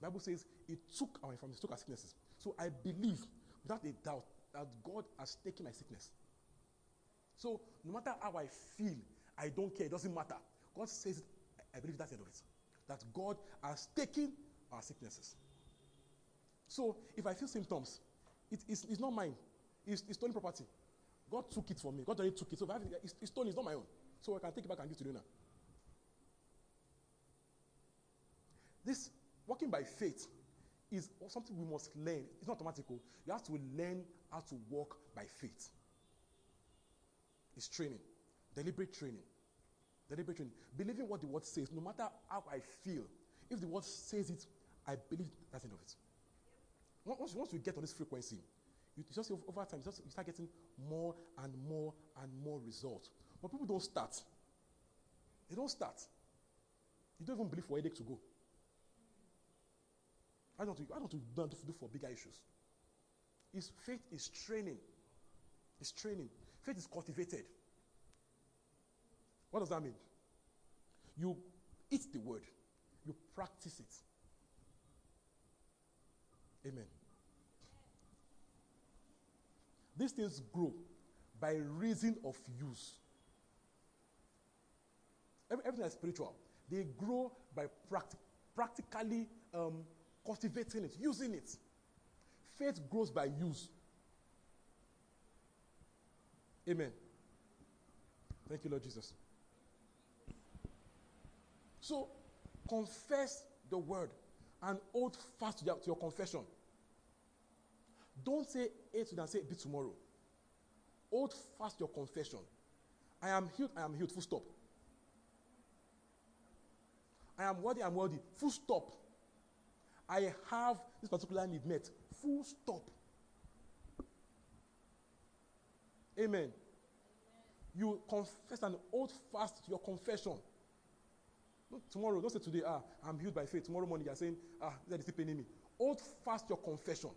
The Bible says it took our infirmities, took our sicknesses. So I believe without a doubt that God has taken my sickness. So no matter how I feel, I don't care. It doesn't matter. God says it. I believe that's the end of it. That God has taken our sicknesses. So if I feel symptoms, it, it's, it's not mine. It's, it's stolen property. God took it from me. God already took it. So if I have it, it's, it's stolen. It's not my own. So I can take it back and give it to you now. This walking by faith is something we must learn. It's not automatical. You have to learn how to walk by faith. It's training, deliberate training, deliberate training. Believing what the word says, no matter how I feel. If the word says it, I believe that's enough of it. Once, once you get on this frequency, you just over time you, just, you start getting more and more and more results. But people don't start. They don't start. You don't even believe for a headache to go. I don't I don't do for bigger issues. It's, faith is training. It's training. Faith is cultivated. What does that mean? You eat the word. You practice it. Amen. These things grow by reason of use. Every, everything is spiritual. They grow by practi- practically um, cultivating it, using it. Faith grows by use. Amen. Thank you, Lord Jesus. So, confess the word and hold fast to your confession. Don't say A today and say B tomorrow. Hold fast your confession. I am healed, I am healed, full stop. I am worthy, I am worthy, full stop. I have this particular need met. Full stop. Amen. Amen. You confess and hold fast to your confession. Not tomorrow, don't say today, ah, I'm healed by faith. Tomorrow morning, you are saying, ah, that is still paining me. Hold fast your confession.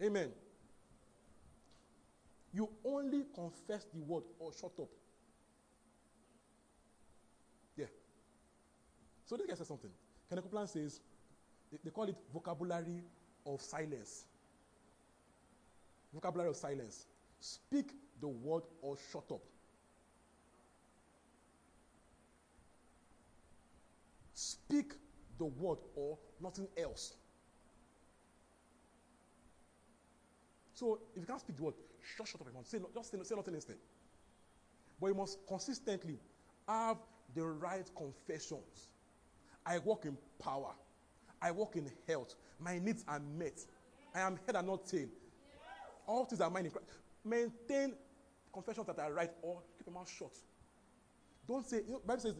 Amen. You only confess the word or shut up. So this guy says something. Kenneth Copeland says, they, they call it vocabulary of silence. Vocabulary of silence. Speak the word or shut up. Speak the word or nothing else. So if you can't speak the word, shut, shut up. Say, just say, say nothing instead. But you must consistently have the right confessions. I walk in power. I walk in health. My needs are met. I am head and not tail. All things are mine in Christ. Maintain confessions that are right, or keep your mouth shut. Don't say, you know, Bible says,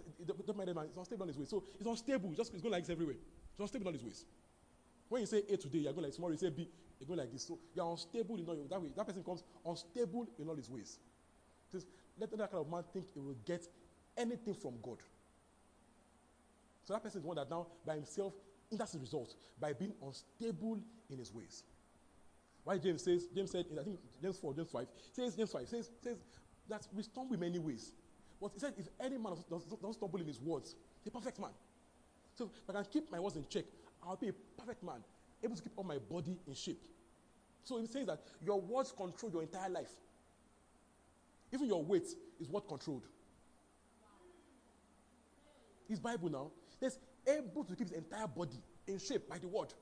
don't mind a man, it's unstable on his ways. So it's unstable, just it's going like this everywhere. It's unstable on his ways. When you say A today, you're going like this. Tomorrow you say B, you're going like this. So you're unstable in all your ways. That way, that person becomes unstable in all his ways. Says, let that kind of man think he will get anything from God. So that person is the one that now, by himself, that's the result, by being unstable in his ways. Why James says, James said, I think James four, James five, says, James five, says, says that we stumble in many ways. But he said, if any man doesn't stumble in his words, he's a perfect man. So if I can keep my words in check, I'll be a perfect man, able to keep all my body in shape. So he says that your words control your entire life. Even your weight is what controlled. His Bible now, there's able to keep his entire body in shape by the word.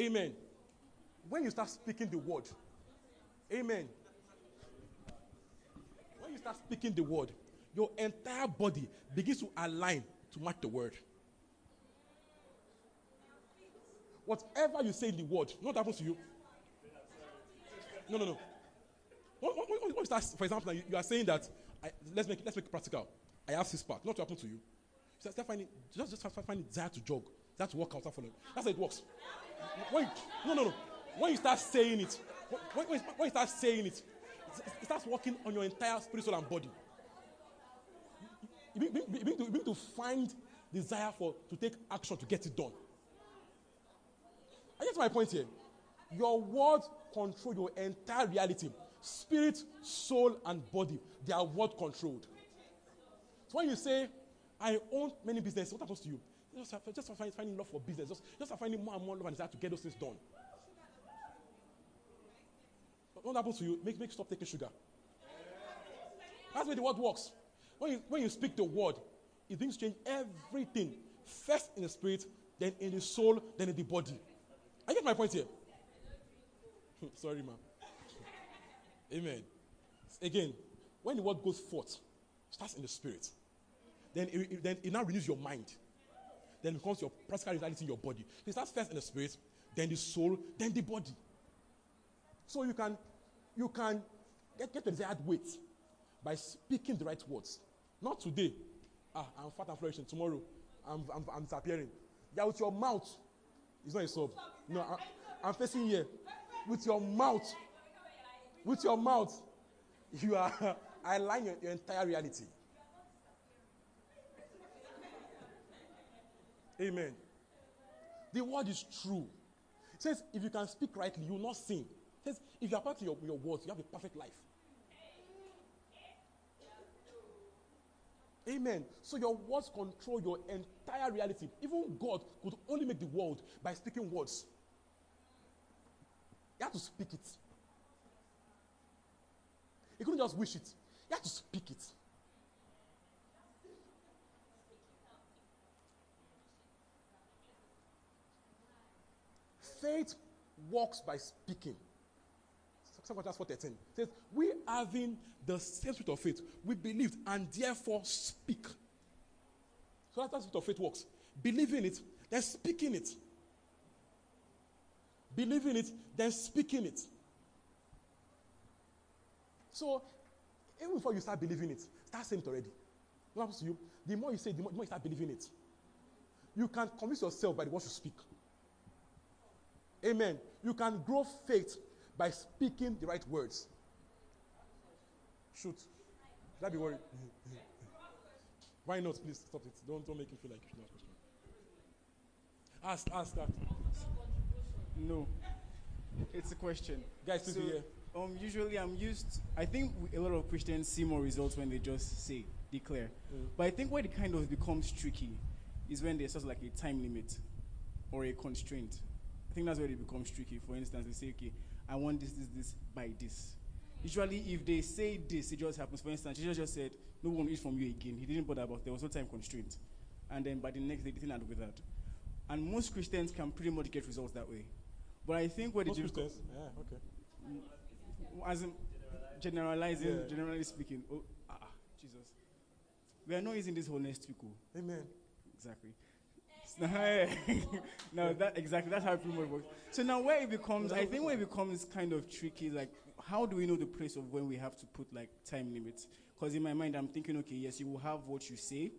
Amen. When you start speaking the word, amen. When you start speaking the word, your entire body begins to align to match the word. Whatever you say in the word, you know what happens to you? No, no, no. When, when, when you start, for example, you, you are saying that I, let's make let's make it practical. I have six pack. Not to happen to you. You start finding just just finding desire to jog, desire to work out, that follow. That's how it works. When, no, no, no. When you start saying it, when, when, when you start saying it, it starts working on your entire spirit, soul, and body. You begin to, to, to find desire for to take action to get it done. I get my point here. Your words control your entire reality. Spirit, soul, and body. They are word controlled. So when you say, I own many businesses, what happens to you? You just, just find, finding love for business. Just, just finding more and more love and desire to get those things done. But what happens to you? Make, make stop taking sugar. That's where the word works. When you, when you speak the word, it begins to change everything. First in the spirit, then in the soul, then in the body. I get my point here. Sorry, ma'am. Amen. Again, when the word goes forth, it starts in the spirit. Then it, it, then it now renews your mind. Then it becomes your practical reality in your body. So it starts first in the spirit, then the soul, then the body. So you can, you can get, get the desired weight by speaking the right words. Not today, ah, I'm fat and flourishing. Tomorrow, I'm, I'm, I'm disappearing. Yeah, with your mouth, it's not a sub. No, I'm, I'm facing here. With your mouth, with your mouth, you are aligning your, your entire reality. Amen. The word is true. It says, if you can speak rightly, you will not sin. It says, if you are part of your, your words, you have a perfect life. Amen. So your words control your entire reality. Even God could only make the world by speaking words. He had to speak it. He couldn't just wish it. He had to speak it. Faith walks by speaking. Second Corinthians four thirteen says, we having the same spirit of faith, we believed and therefore speak. So that's how the spirit of faith works. Believing it, then speaking it. Believing it, then speaking it. So, even before you start believing it, start saying it already. What happens to you? The more you say, the more, the more you start believing it. You can convince yourself by the words you speak. Amen. You can grow faith by speaking the right words. Shoot. Should I be worried? Why not? Please stop it. Don't, don't make me feel like you should not question. Ask, ask that. No, it's a question. Guys, so, here. Um, usually I'm used, I think a lot of Christians see more results when they just say, declare. Mm. But I think where it kind of becomes tricky is when there's just like a time limit or a constraint. I think that's where it becomes tricky. For instance, they say, okay, I want this, this, this, by this. Usually if they say this, it just happens. For instance, Jesus just said, no one eats from you again. He didn't bother about, there was no time constraint. And then by the next day, they didn't end up with that. And most Christians can pretty much get results that way. But I think where the most Christians, yeah, okay. as in generalizing, yeah. generally speaking. Oh, ah, Jesus. We are not using this whole next week. Amen. Exactly. No, that exactly. That's how it works. So now where it becomes, I think where it becomes kind of tricky, like how do we know the place of when we have to put like time limits? Because in my mind, I'm thinking, okay, yes, you will have what you say.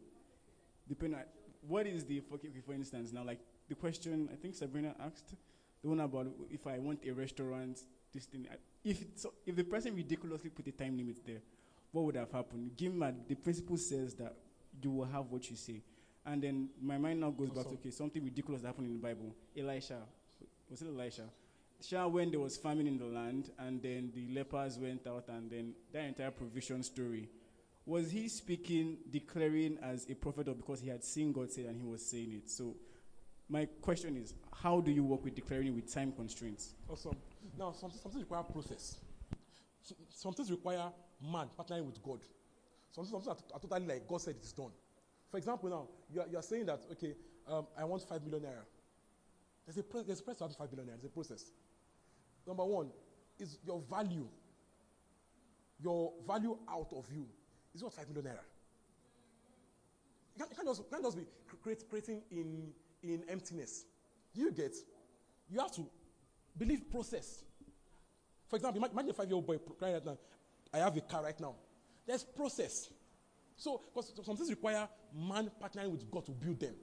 Depending on what is the, for, for instance, now like the question I think Sabrina asked, the one about if I want a restaurant, this thing. If it's, if the person ridiculously put a time limit there, what would have happened? Given that the principle says that you will have what you say. And then my mind now goes awesome. back to, okay, something ridiculous happened in the Bible. Elisha, was it Elisha? Elisha, when there was famine in the land, and then the lepers went out, and then that entire provision story. Was he speaking, declaring as a prophet, or because he had seen God say it and he was saying it? So my question is, how do you work with declaring with time constraints? Awesome. Now, some, some things require process. Some, some things require man partnering with God. Some, some things are, are totally like God said it is done. For example, now, you're you saying that, okay, um, I want five million naira. There's a process to have five million naira. There's a process. Number one is your value. Your value out of you is not five million naira. You can't, you can't, just, you can't just be create, creating in, in emptiness. You get, you have to believe process. For example, imagine a five-year-old boy crying right now, I have a car right now. There's process. So, because some things require man partnering with God to build them.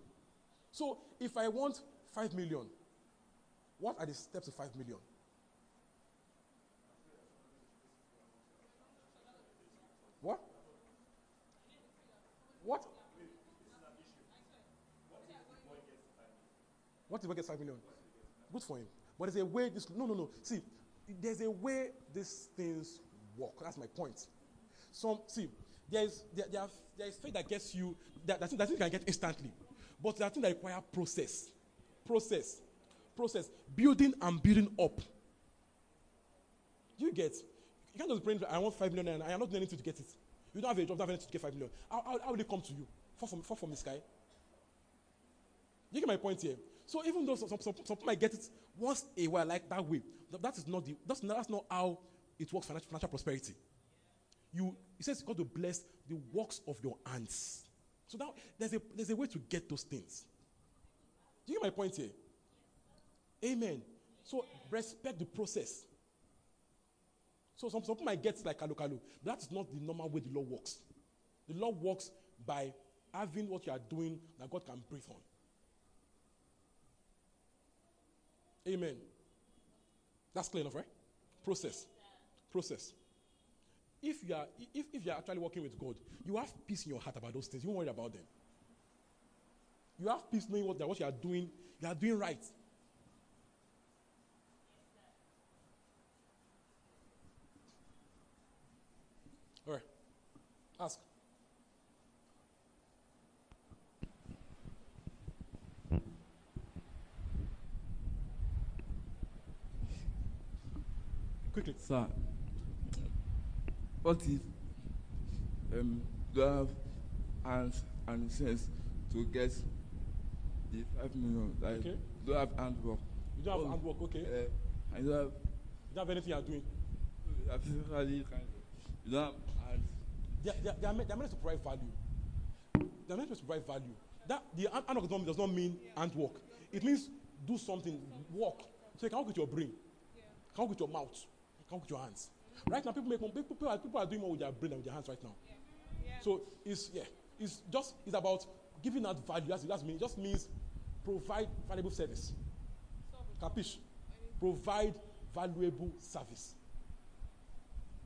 So, if I want five million, what are the steps to five million? What? What? What if I get five million? Good for him. But there's a way this. No, no, no. See, there's a way these things work. That's my point. Some see. There is, there, there, are, there is faith that gets you, that, that, that thing you can get instantly. But there are things that require process. Process. Process. Building and building up. You get, you can't just bring, I want five million and I am not doing anything to get it. You don't have a job, you don't have anything to get five million. How, how, how will it come to you? Fall from, fall from the sky? You get my point here? So even though some, some, some, some people might get it once a while, like that way, that, that is not the, that's, that's not how it works, financial, financial prosperity. You, it says God will bless the works of your hands. So now there's a there's a way to get those things. Do you get my point here? Amen. So respect the process. So some, some people might get like kalu kalu. That's not the normal way the law works. The law works by having what you are doing that God can breathe on. Amen. That's clear enough, right? Process. Process. If you are if, if you are actually working with God, you have peace in your heart about those things. You won't worry about them. You have peace knowing what, that what you are doing, you are doing right. All right. Ask. Quickly. Sir. What if um, you have hands and sense to get the five million? Like, okay. You don't have handwork. You don't have oh, handwork, okay. Uh, and you, have, you don't have anything you are doing. You, have physically, you don't have hands. They, they, they, are meant, they are meant to provide value. They are meant to provide value. That, the handwork does not mean handwork. It means do something, work. So you can work with your brain. You can work with your mouth. You can work with your hands. Right now, people make people are, people are doing more with their brain than with their hands right now. Yeah. Yeah. So it's yeah, it's just it's about giving out value. That's that's mean. It just means provide valuable service. Capish? Provide valuable service.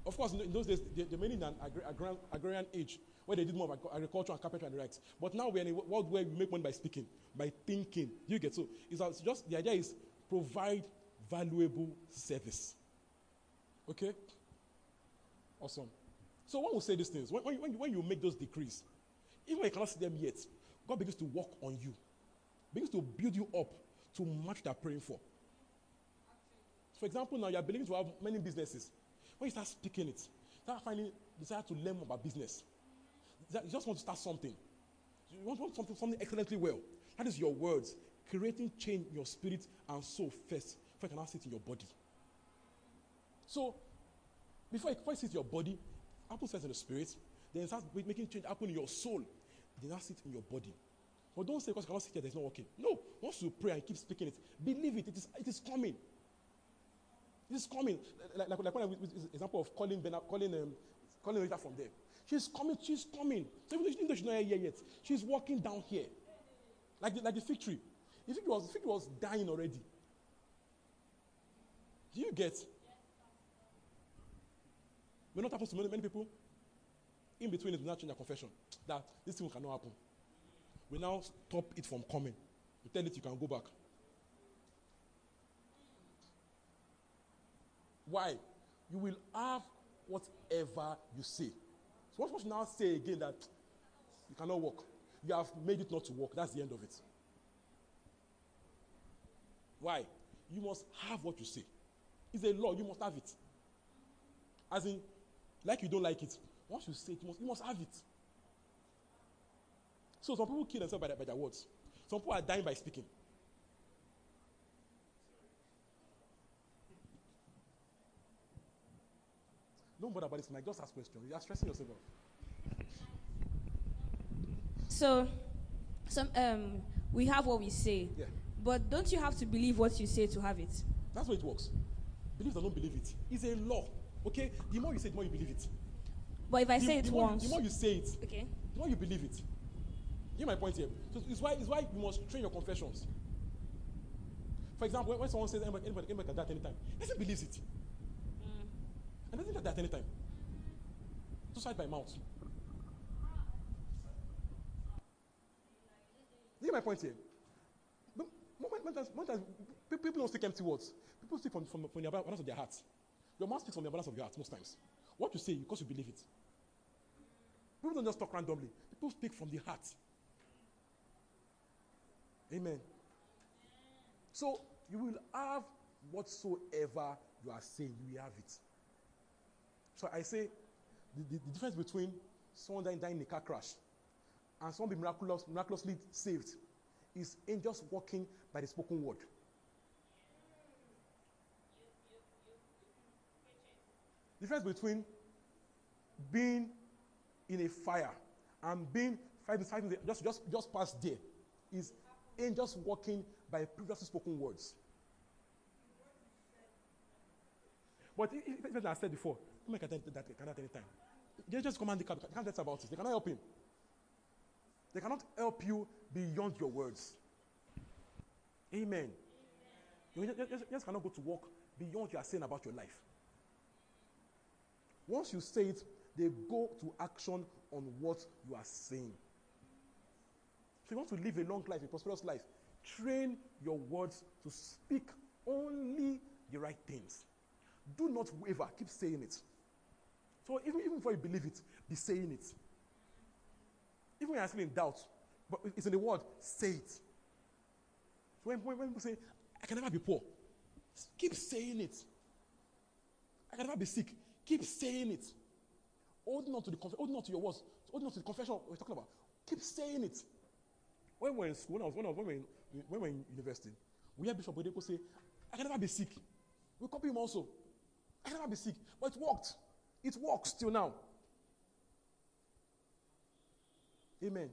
Of course, in those days, the, the many in an agrarian, agrarian age where they did more of agriculture and carpentry and the rights. But now we're in a world where we make money by speaking, by thinking. You get so it's just the idea is provide valuable service. Okay. Awesome. So one will say these things. When, when, when you make those decrees, even when you cannot see them yet, God begins to work on you. Begins to build you up to match that praying for. For example, now you are beginning to have many businesses. When you start speaking it, start finding desire to learn more about business. You just want to start something. You want to do something, something excellently well. That is your words. Creating change in your spirit and soul first, before you cannot see it in your body. So Before it first hits your body, apple starts in the spirit, then it starts making change happen in your soul, then it sits in your body. But don't say because you cannot sit here, there's not working. No, once you pray and keep speaking it, believe it, it is, it is coming. It is coming. Like, like, like when I with example of calling Bernard, calling um, calling Rita from there. She's coming, she's coming. So even though she didn't know she's not here yet, she's walking down here. Like the, like the fig tree. The fig was, the fig was dying already. Do you get? May not happen to many, many people. In between, it will not change their confession that this thing cannot happen. We now stop it from coming. We tell it you can go back. Why? You will have whatever you say. So what must you now say again that you cannot walk? You have made it not to walk. That's the end of it. Why? You must have what you say. It's a law. You must have it. As in, like you don't like it. Once you say it, you must, you must have it. So some people kill themselves by their, by their words. Some people are dying by speaking. Don't bother about this, Mike. Just ask questions. You are stressing yourself out. So, some um, we have what we say. Yeah. But don't you have to believe what you say to have it? That's how it works. Believe or don't believe it. It's a law. Okay? The more you say it, the more you believe it. But if I the, say it the once... More, the more you say it, okay, the more you believe it. You hear my point here? So it's why, it's why you must train your confessions. For example, when, when someone says, anybody, anybody, anybody can die at any time, the person believes it. Mm. And doesn't die at any time. Suicide by mouth. You hear my point here? Sometimes people don't speak empty words. People speak from, from, from the abundance of their hearts. Your mouth speaks from the abundance of your heart most times. What you say, because you believe it. People don't just talk randomly. People speak from the heart. Amen. So you will have whatsoever you are saying. You will have it. So I say the, the, the difference between someone dying, dying in a car crash and someone being miraculous, miraculously saved is in just walking by the spoken word. The difference between being in a fire and being five minutes, five minutes, just, just, just past there is in just walking by previously spoken words. But even as I said before, you can attempt that cannot any time. They just command the car, they can't tell about it, they cannot help him. They cannot help you beyond your words. Amen. Amen. You just, just, just cannot go to work beyond what you are saying about your life. Once you say it, they go to action on what you are saying. So you want to live a long life, a prosperous life, train your words to speak only the right things. Do not waver. Keep saying it. So even, even before you believe it, be saying it. Even when you're still in doubt, but it's in the word, say it. So when, when, when people say, I can never be poor, keep saying it. I can never be sick, keep saying it. Hold on to the conf- hold on to your words, hold on to the confession we're talking about. Keep saying it. When we were in school, when I was, when I was when we were in, when we were in university, we had Bishop Bodeko say, I can never be sick. We copy him also. I can never be sick. But it worked. It works till now. Amen.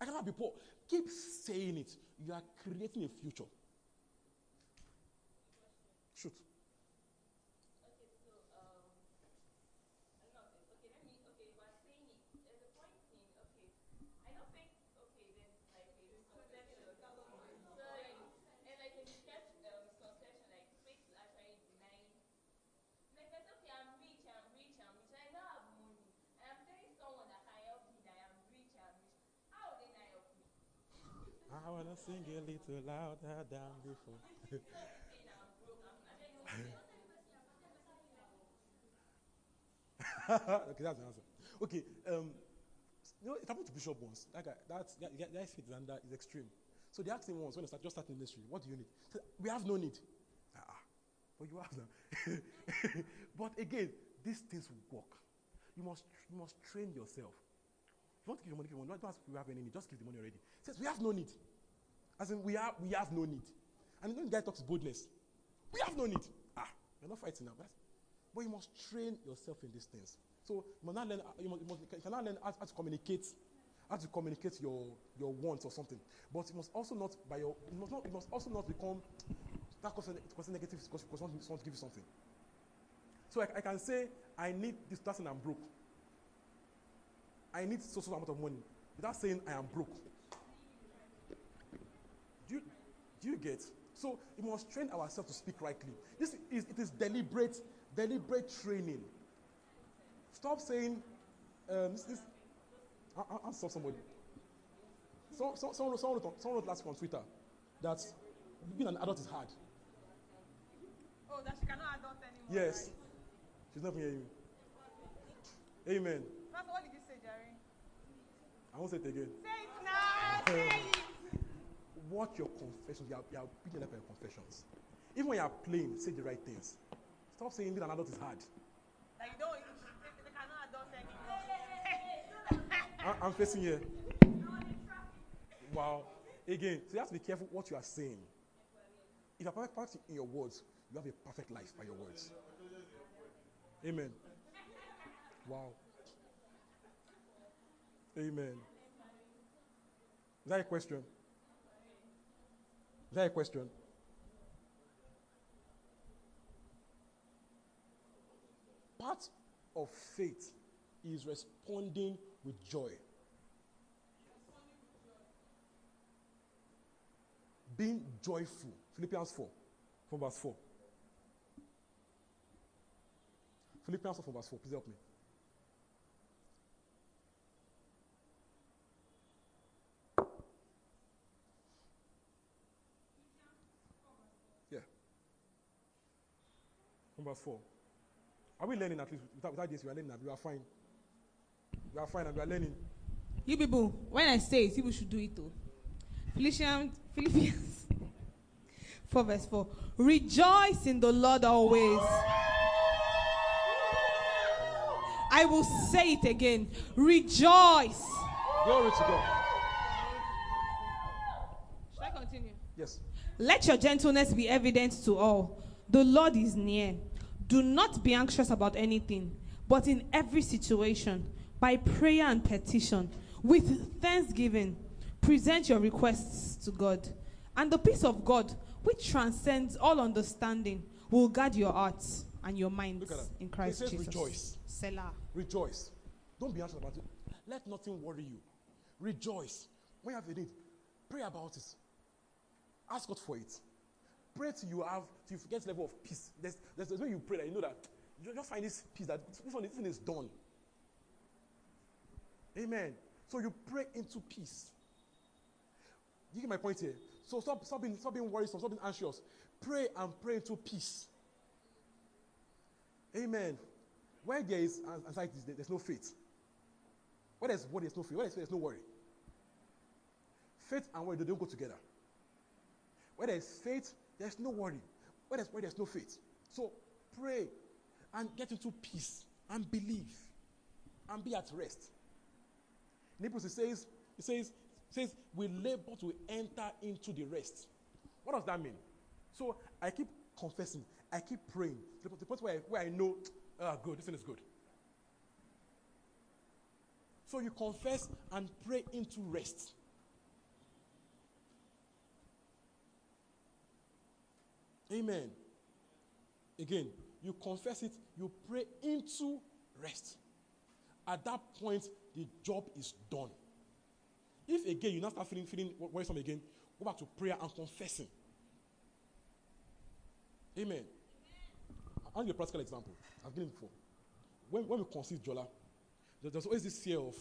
I cannot be poor. Keep saying it. You are creating a future. Shoot. Okay, so, um, I don't know. Okay, let me, okay, while saying it, there's a point in, okay, I don't think, okay, there's like a misconception or something. So, like, and like a misconception, like, faith is actually denying. Like, that's okay, I'm rich, I'm rich, I'm rich, I now have money. And I'm telling someone that can help me that I'm rich, I'm rich. How did I help me? I wanna sing a little louder than before. Okay, that's the answer. Okay, um, you know, it happened to Bishop once. That guy, that's, that, that faith is under, is extreme. So they asked him once, when they start, just starting ministry, what do you need? Said, we have no need. Ah, uh-uh. But you have now. But again, these things will work. You must, you must train yourself. If you want to give your money, give your money. Don't ask if you have any need. Just give the money already. He says, we have no need. As in, we have, we have no need. And the guy talks boldness. We have no need. Ah, you're not fighting now. But But you must train yourself in these things. So you must not learn, you must, you must, you cannot learn how, how to communicate, how to communicate your, your wants or something. But you must also not by your you must not you must also not become that cause negative because because someone wants to give you something. So I, I can say I need this person, I'm broke. I need so so amount of money without saying I am broke. Do you, do you get? So we must train ourselves to speak rightly. This is it is deliberate, deliberate training. Stop saying, um, this, this, I, I, I saw somebody. So, so, someone, someone, wrote, someone wrote last week on Twitter that being an adult is hard. Oh, that she cannot adult anymore. Yes, right? She's not hearing you. Amen. Pastor, what did you say, Jerry? I won't say it again. Say it now. Say it. Watch your confessions. You are, you are picking up your confessions. Even when you are playing, say the right things. Stop saying being an adult is hard. Like you don't. They cannot adult anymore. I, I'm facing here. Wow. Again, so you have to be careful what you are saying. If you are perfect in your words, you have a perfect life by your words. Amen. Wow. Amen. Is that a question? Is that a question? Part of faith is responding with joy. Being joyful. Philippians four, from verse four. Philippians four, from verse four. Please help me. Number four. Are we learning at least? Without, without this, we are learning. We are fine. We are fine and we are learning. You people, when I say it, people should do it too. Philippians, Philippians four verse four. Rejoice in the Lord always. I will say it again. Rejoice. Glory to God. Should I continue? Yes. Let your gentleness be evident to all. The Lord is near. Do not be anxious about anything, but in every situation, by prayer and petition, with thanksgiving, present your requests to God. And the peace of God, which transcends all understanding, will guard your hearts and your minds in Christ Jesus. Rejoice. Selah. Rejoice. Don't be anxious about it. Let nothing worry you. Rejoice. When you have a need, pray about it. Ask God for it. Pray till you have till you get level of peace. There's there's when you pray that you know that you just find this peace that this one, this thing is done. Amen. So you pray into peace. You get my point here. So stop stop being stop being worrisome, stop being anxious. Pray and pray into peace. Amen. Where there is anxiety, there's no faith. Where there's worry, there's no faith. Where there's, there's no worry. Faith and worry, they don't go together. Where there's faith, there's no worry. Where there's, where there's no faith. So pray and get into peace and believe and be at rest. Neighbors, it says, it says, it says, we labor to enter into the rest. What does that mean? So I keep confessing, I keep praying. The, the point where I, where I know, ah, oh, good, this thing is good. So you confess and pray into rest. Amen. Again, you confess it, you pray into rest. At that point, the job is done. If again you now start feeling feeling worrisome again, go back to prayer and confessing. Amen. I'll give you a practical example. I've given it before. When, when we conceive Jola, there's always this fear of,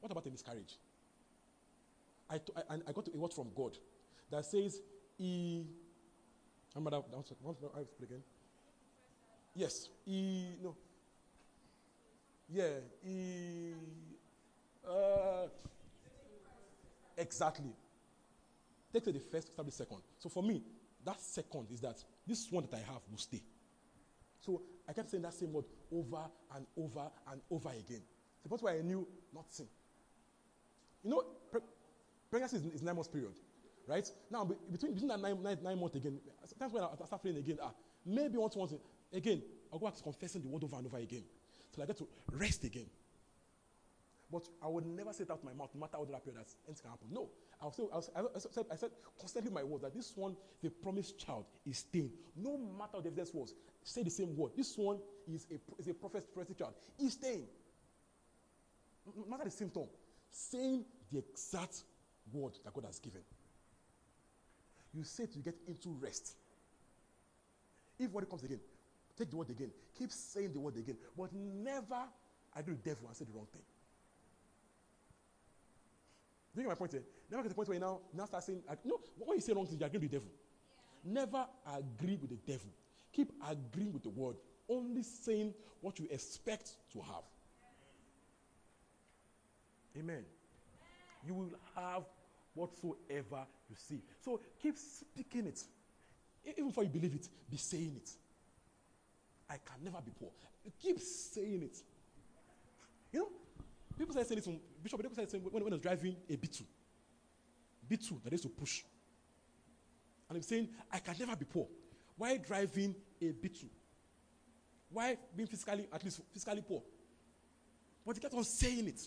what about a miscarriage? I, t- I, I got a word from God that says, he... I remember that, that one, I was again. Yes, he, no. Yeah, he, uh, exactly. Take the first, start the second. So for me, that second is that this one that I have will stay. So I kept saying that same word over and over and over again. The point where I knew nothing. You know, pre- pregnancy is, is nine months period. Right? Now, between, between that nine, nine, nine months again, sometimes when I, I start feeling again, ah, maybe once, once, again, I'll go back to confessing the word over and over again. So I get to rest again. But I would never say it out of my mouth, no matter how that period that things can happen. No. I said, I said, I said constantly my word that this one, the promised child, is staying. No matter what the evidence was, say the same word. This one is a, is a prophet, prophetic child. He's staying. No matter the same tongue, saying the exact word that God has given. You say to get into rest. If word comes again, take the word again. Keep saying the word again. But never agree with the devil and say the wrong thing. Do you get my point here? Never get to the point where you now, now start saying, no, when you say wrong things, you agree with the devil. Yeah. Never agree with the devil. Keep agreeing with the word. Only saying what you expect to have. Yeah. Amen. Yeah. You will have whatsoever you see. So keep speaking it. Even before you believe it, be saying it. I can never be poor. Keep saying it. You know, people started saying this from Bishop, people started saying when, when I was driving a B two. B two, that is to push. And I'm saying, I can never be poor. Why driving a B two? Why being physically, at least physically poor? But he kept on saying it.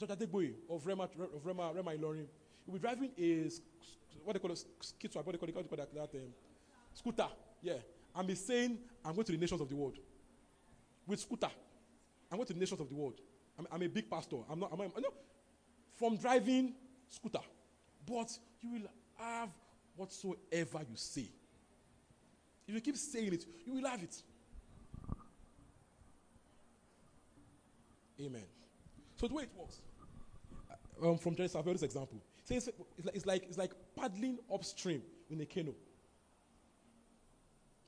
Doctor Adegboye of Rema, of Rema, Rema Ilorin, he'll be driving a, what they call a skit, what they call, they call that, that um, scooter, yeah. And be saying, I'm going to the nations of the world. With scooter, I'm going to the nations of the world. I'm, I'm a big pastor. I'm not, I'm, I'm, no. From driving scooter. But you will have whatsoever you say. If you keep saying it, you will have it. Amen. So the way it works, um, from Jerry Savero's example, so it's, it's, like, it's, like, it's like paddling upstream in a canoe.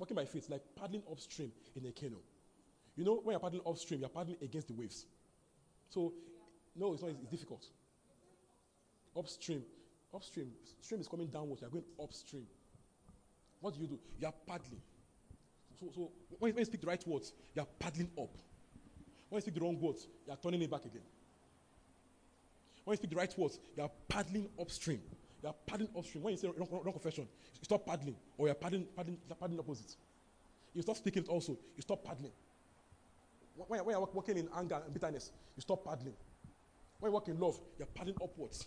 Walking by faith, it's like paddling upstream in a canoe. You know, when you're paddling upstream, you're paddling against the waves. So, no, it's not, it's difficult. Upstream, upstream, stream is coming downwards, you're going upstream. What do you do? You're paddling. So, so when you speak the right words, you're paddling up. When you speak the wrong words, you're turning it back again. When you speak the right words, you are paddling upstream. You are paddling upstream. When you say wrong, wrong, wrong confession, you stop paddling, or you are paddling, paddling, paddling opposite. You stop speaking it also, you stop paddling. When you are walking in anger and bitterness, you stop paddling. When you walk in love, you are paddling upwards.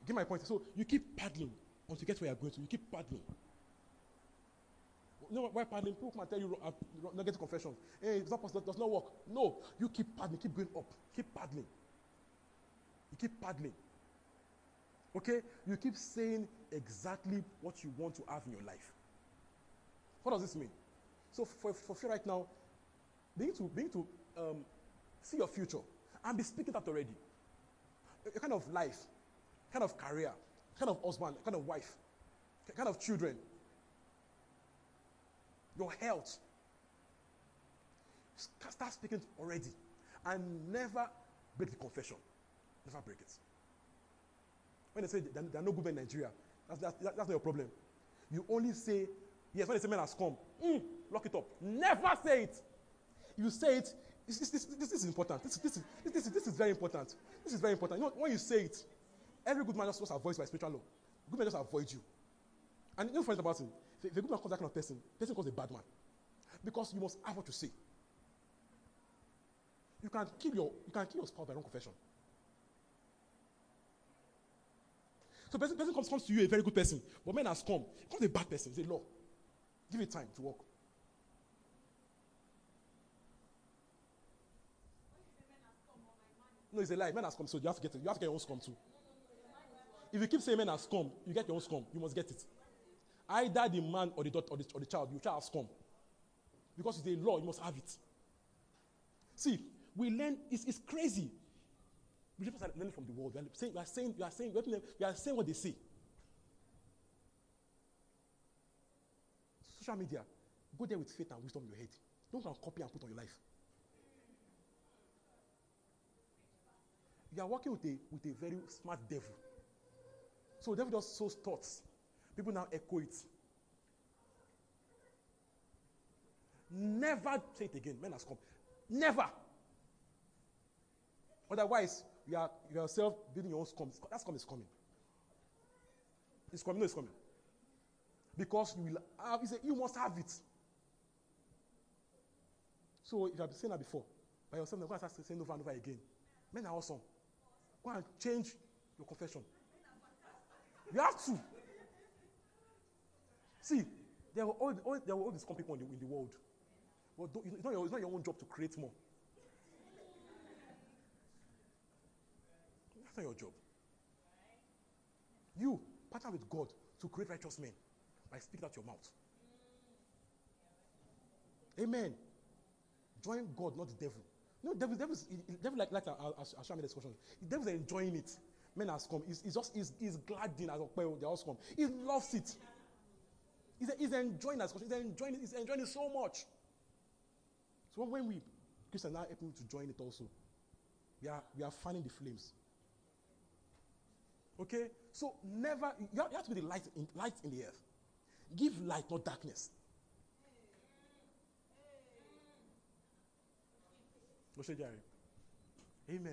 You get my point? So you keep paddling until you get where you are going to. You keep paddling. You know why paddling? People can tell you uh, negative confessions. Hey, it's not possible, it does not work. No, you keep paddling, keep going up, keep paddling. You keep paddling. Okay? You keep saying exactly what you want to have in your life. What does this mean? So for for, for right now, begin to begin to um, see your future and be speaking that already. A, a kind of life, kind of career, kind of husband, kind of wife, kind of children. Your health. Start speaking already. And never break the confession. Never break it. When they say there are no good men in Nigeria, that's, that's, that's not your problem. You only say, yes, when they say men has come, mm, lock it up. Never say it. You say it, this, this, this, this is important. This, this, this, this, this is very important. This is very important. You know, when you say it, every good man just was avoided by spiritual law. Good men just avoid you. And you know, for example, if a good man calls that kind of person, person calls a bad man. Because you must have what you say. You can kill your, you can kill your spouse by wrong confession. So person, person comes, comes to you, a very good person, but man has come, comes a bad person, it's a law. Give it time to work. No, it's a lie. Man has come, so you have to get it. You have to get your own scum too. If you keep saying man has come, you get your own scum. You must get it. Either the man or the daughter or the, or the child, your child has come. Because it's a law, you must have it. See, we learn, it's, it's crazy. Believers are learning from the world. We are saying, we are saying, we are saying, we are saying, we are saying what they say. Social media, go there with faith and wisdom in your head. Don't go and copy and put on your life. You are working with a, with a very smart devil. So the devil just sows thoughts. People now echo it. Never say it again. Men has come. Never. Otherwise, you are yourself building your own scum. That scum is coming. It's coming. No, it's coming. Because you will have. You say you must have it. So if you have seen that before, by yourself, you're going to start saying over and over again. Men are awesome. Go and change your confession. You have to. See, there were all, all there were all these con people in the, in the world. Well, don't, it's, not your, it's not your own job to create more. That's not your job. You partner with God to create righteous men by speaking out your mouth. Amen. Join God, not the devil. No, the devil, devil, devil like, like I'll, I'll show me this question. The devil is enjoying it. Men has come. He's, he's just he's, he's gladding as well. They all come. He loves it. He's, he's enjoying us. He's enjoying it. He's enjoying it so much. So when we Christians are now helping to join it also, we are we are fanning the flames. Okay. So never you have, you have to be the light in light in the earth. Give light, not darkness. Amen.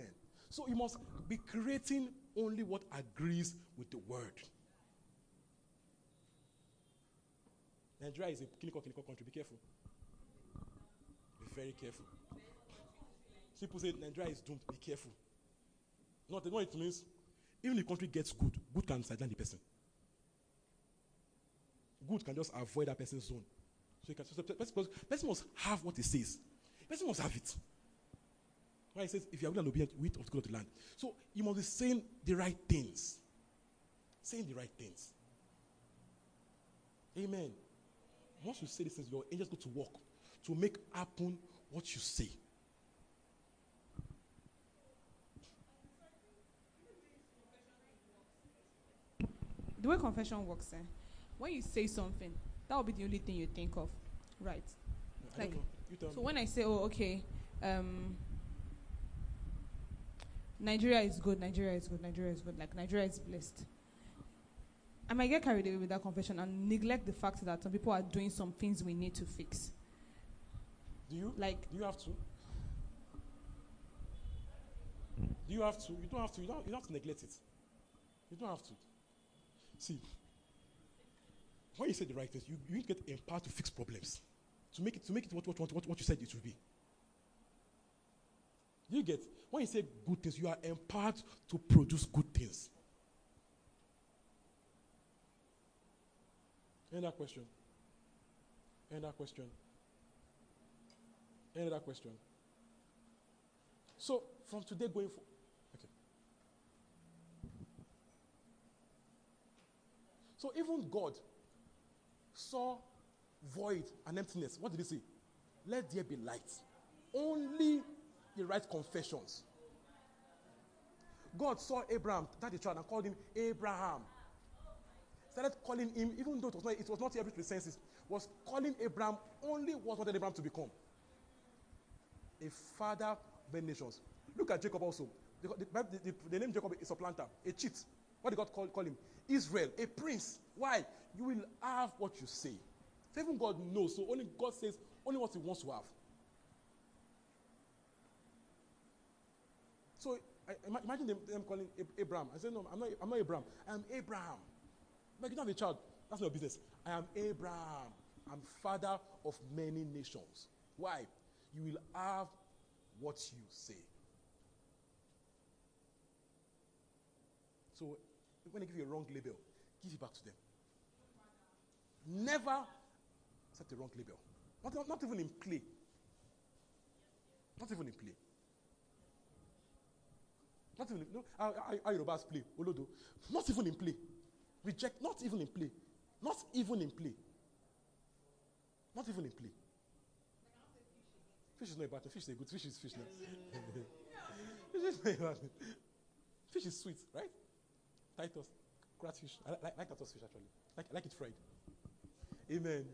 So you must be creating only what agrees with the word. Nigeria is a clinical, clinical country. Be careful. Be very careful. People say Nigeria is doomed. Be careful. No, they know what it means. Even if the country gets good, good can sideline the person. Good can just avoid that person's zone. So you can. So the person, person must have what he says. The person must have it. Why he says, if you are willing to be with of the land. So you must be saying the right things. Saying the right things. Amen. Once you say these things, your angels go to work to make happen what you say. The way confession works, eh? When you say something, that will be the only thing you think of. Right. I like, you tell so me. When I say, oh, okay, um, Nigeria is good, Nigeria is good, Nigeria is good, like Nigeria is blessed. I might get carried away with that confession and neglect the fact that some people are doing some things we need to fix. Do you? Like, do you have to? Do you have to? You don't have to. You don't, you don't have to neglect it. You don't have to. See, when you say the right things, you, you get empowered to fix problems, to make it to make it what what what what you said it should be. You get, when you say good things, you are empowered to produce good things. Any other question? Any other question? Any other question? So, from today going forward, okay. So, even God saw void and emptiness. What did he say? Let there be light. Only the right confessions. God saw Abraham, that is child, and called him Abraham. Started calling him, even though it was not, it was not every three senses, was calling Abraham only what wanted Abraham to become. A father of nations. Look at Jacob also. The, the, the, the name Jacob is a supplanter, a cheat. What did God call, call him? Israel, a prince. Why? You will have what you say. So even God knows, so only God says only what he wants to have. So I, imagine them, them calling Abraham. I said, no, I'm not, I'm not Abraham. I am Abraham. Like, you don't have a child. That's not your business. I am Abraham. I'm father of many nations. Why? You will have what you say. So when they give you a wrong label, give it back to them. Never accept a wrong label. Not, not, not even in play. Not even in play. Not even in, no, how Yorubas play, Olodo. Not even in play. Reject, not even in play. Not even in play. Not even in play. Fish is not a bad thing. Fish is a good fish is fish now. Fish is not a bad thing. Fish is sweet, right? Titus, crab fish. I like, like Titus fish actually. Like, I like it fried. Amen.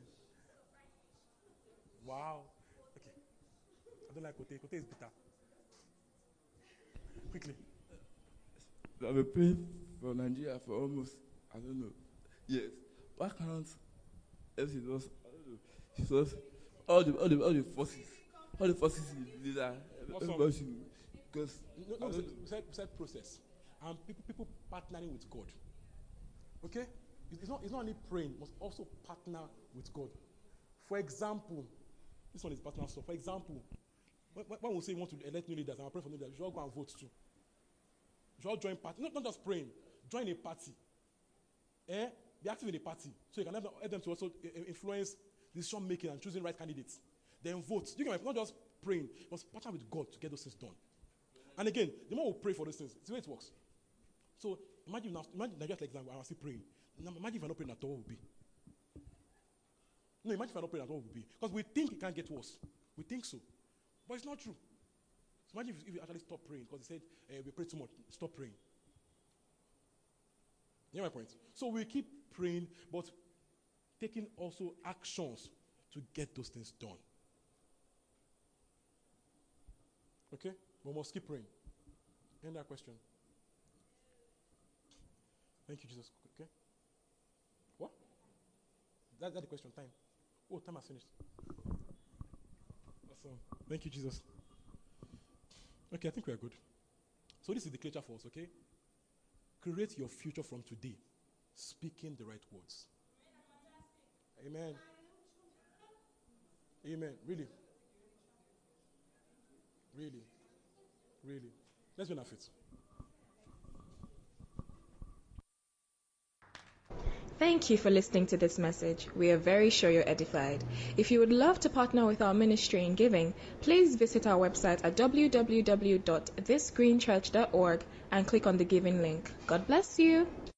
Wow. Okay. I don't like kote. Kote is bitter. Quickly. I've been praying for Nigeria for almost, I don't know, years. Why can't else it was, I don't know, it was all the, all the, all the forces, all the forces in the awesome. Because no, no, we said, we said process. And um, people, people partnering with God. Okay? It's not, it's not only praying, but also partner with God. For example, This one is personal stuff. For example, when, when we say we want to elect new leaders and we pray for new leaders, we should all go and vote too. We should all join party. Not, not just praying, join a party. Eh? Be active in a party. So you can help them, help them to also influence decision making and choosing right candidates. Then vote. You can not just praying, but partner with God to get those things done. And again, the more we pray for those things, it's the way it works. So imagine now, imagine now just like example, I was still praying. Now, imagine if I'm not praying at all, what would be? No, imagine if I'm not praying at all, what would be? Because we think it can't get worse. We think so, but it's not true. So imagine if, if we actually stop praying, because they said uh, we pray too much. Stop praying. You know my point. So we keep praying, but taking also actions to get those things done. Okay, we must keep praying. End that question. Thank you, Jesus. Okay. What? That, that's the question. Time. Oh, time has finished. Awesome. Thank you, Jesus. Okay, I think we are good. So this is the culture for us, okay? Create your future from today, speaking the right words. Amen. Amen. Really. Really. Really. Let's benefit. Thank you for listening to this message. We are very sure you're edified. If you would love to partner with our ministry in giving, please visit our website at w w w dot this green church dot org and click on the giving link. God bless you.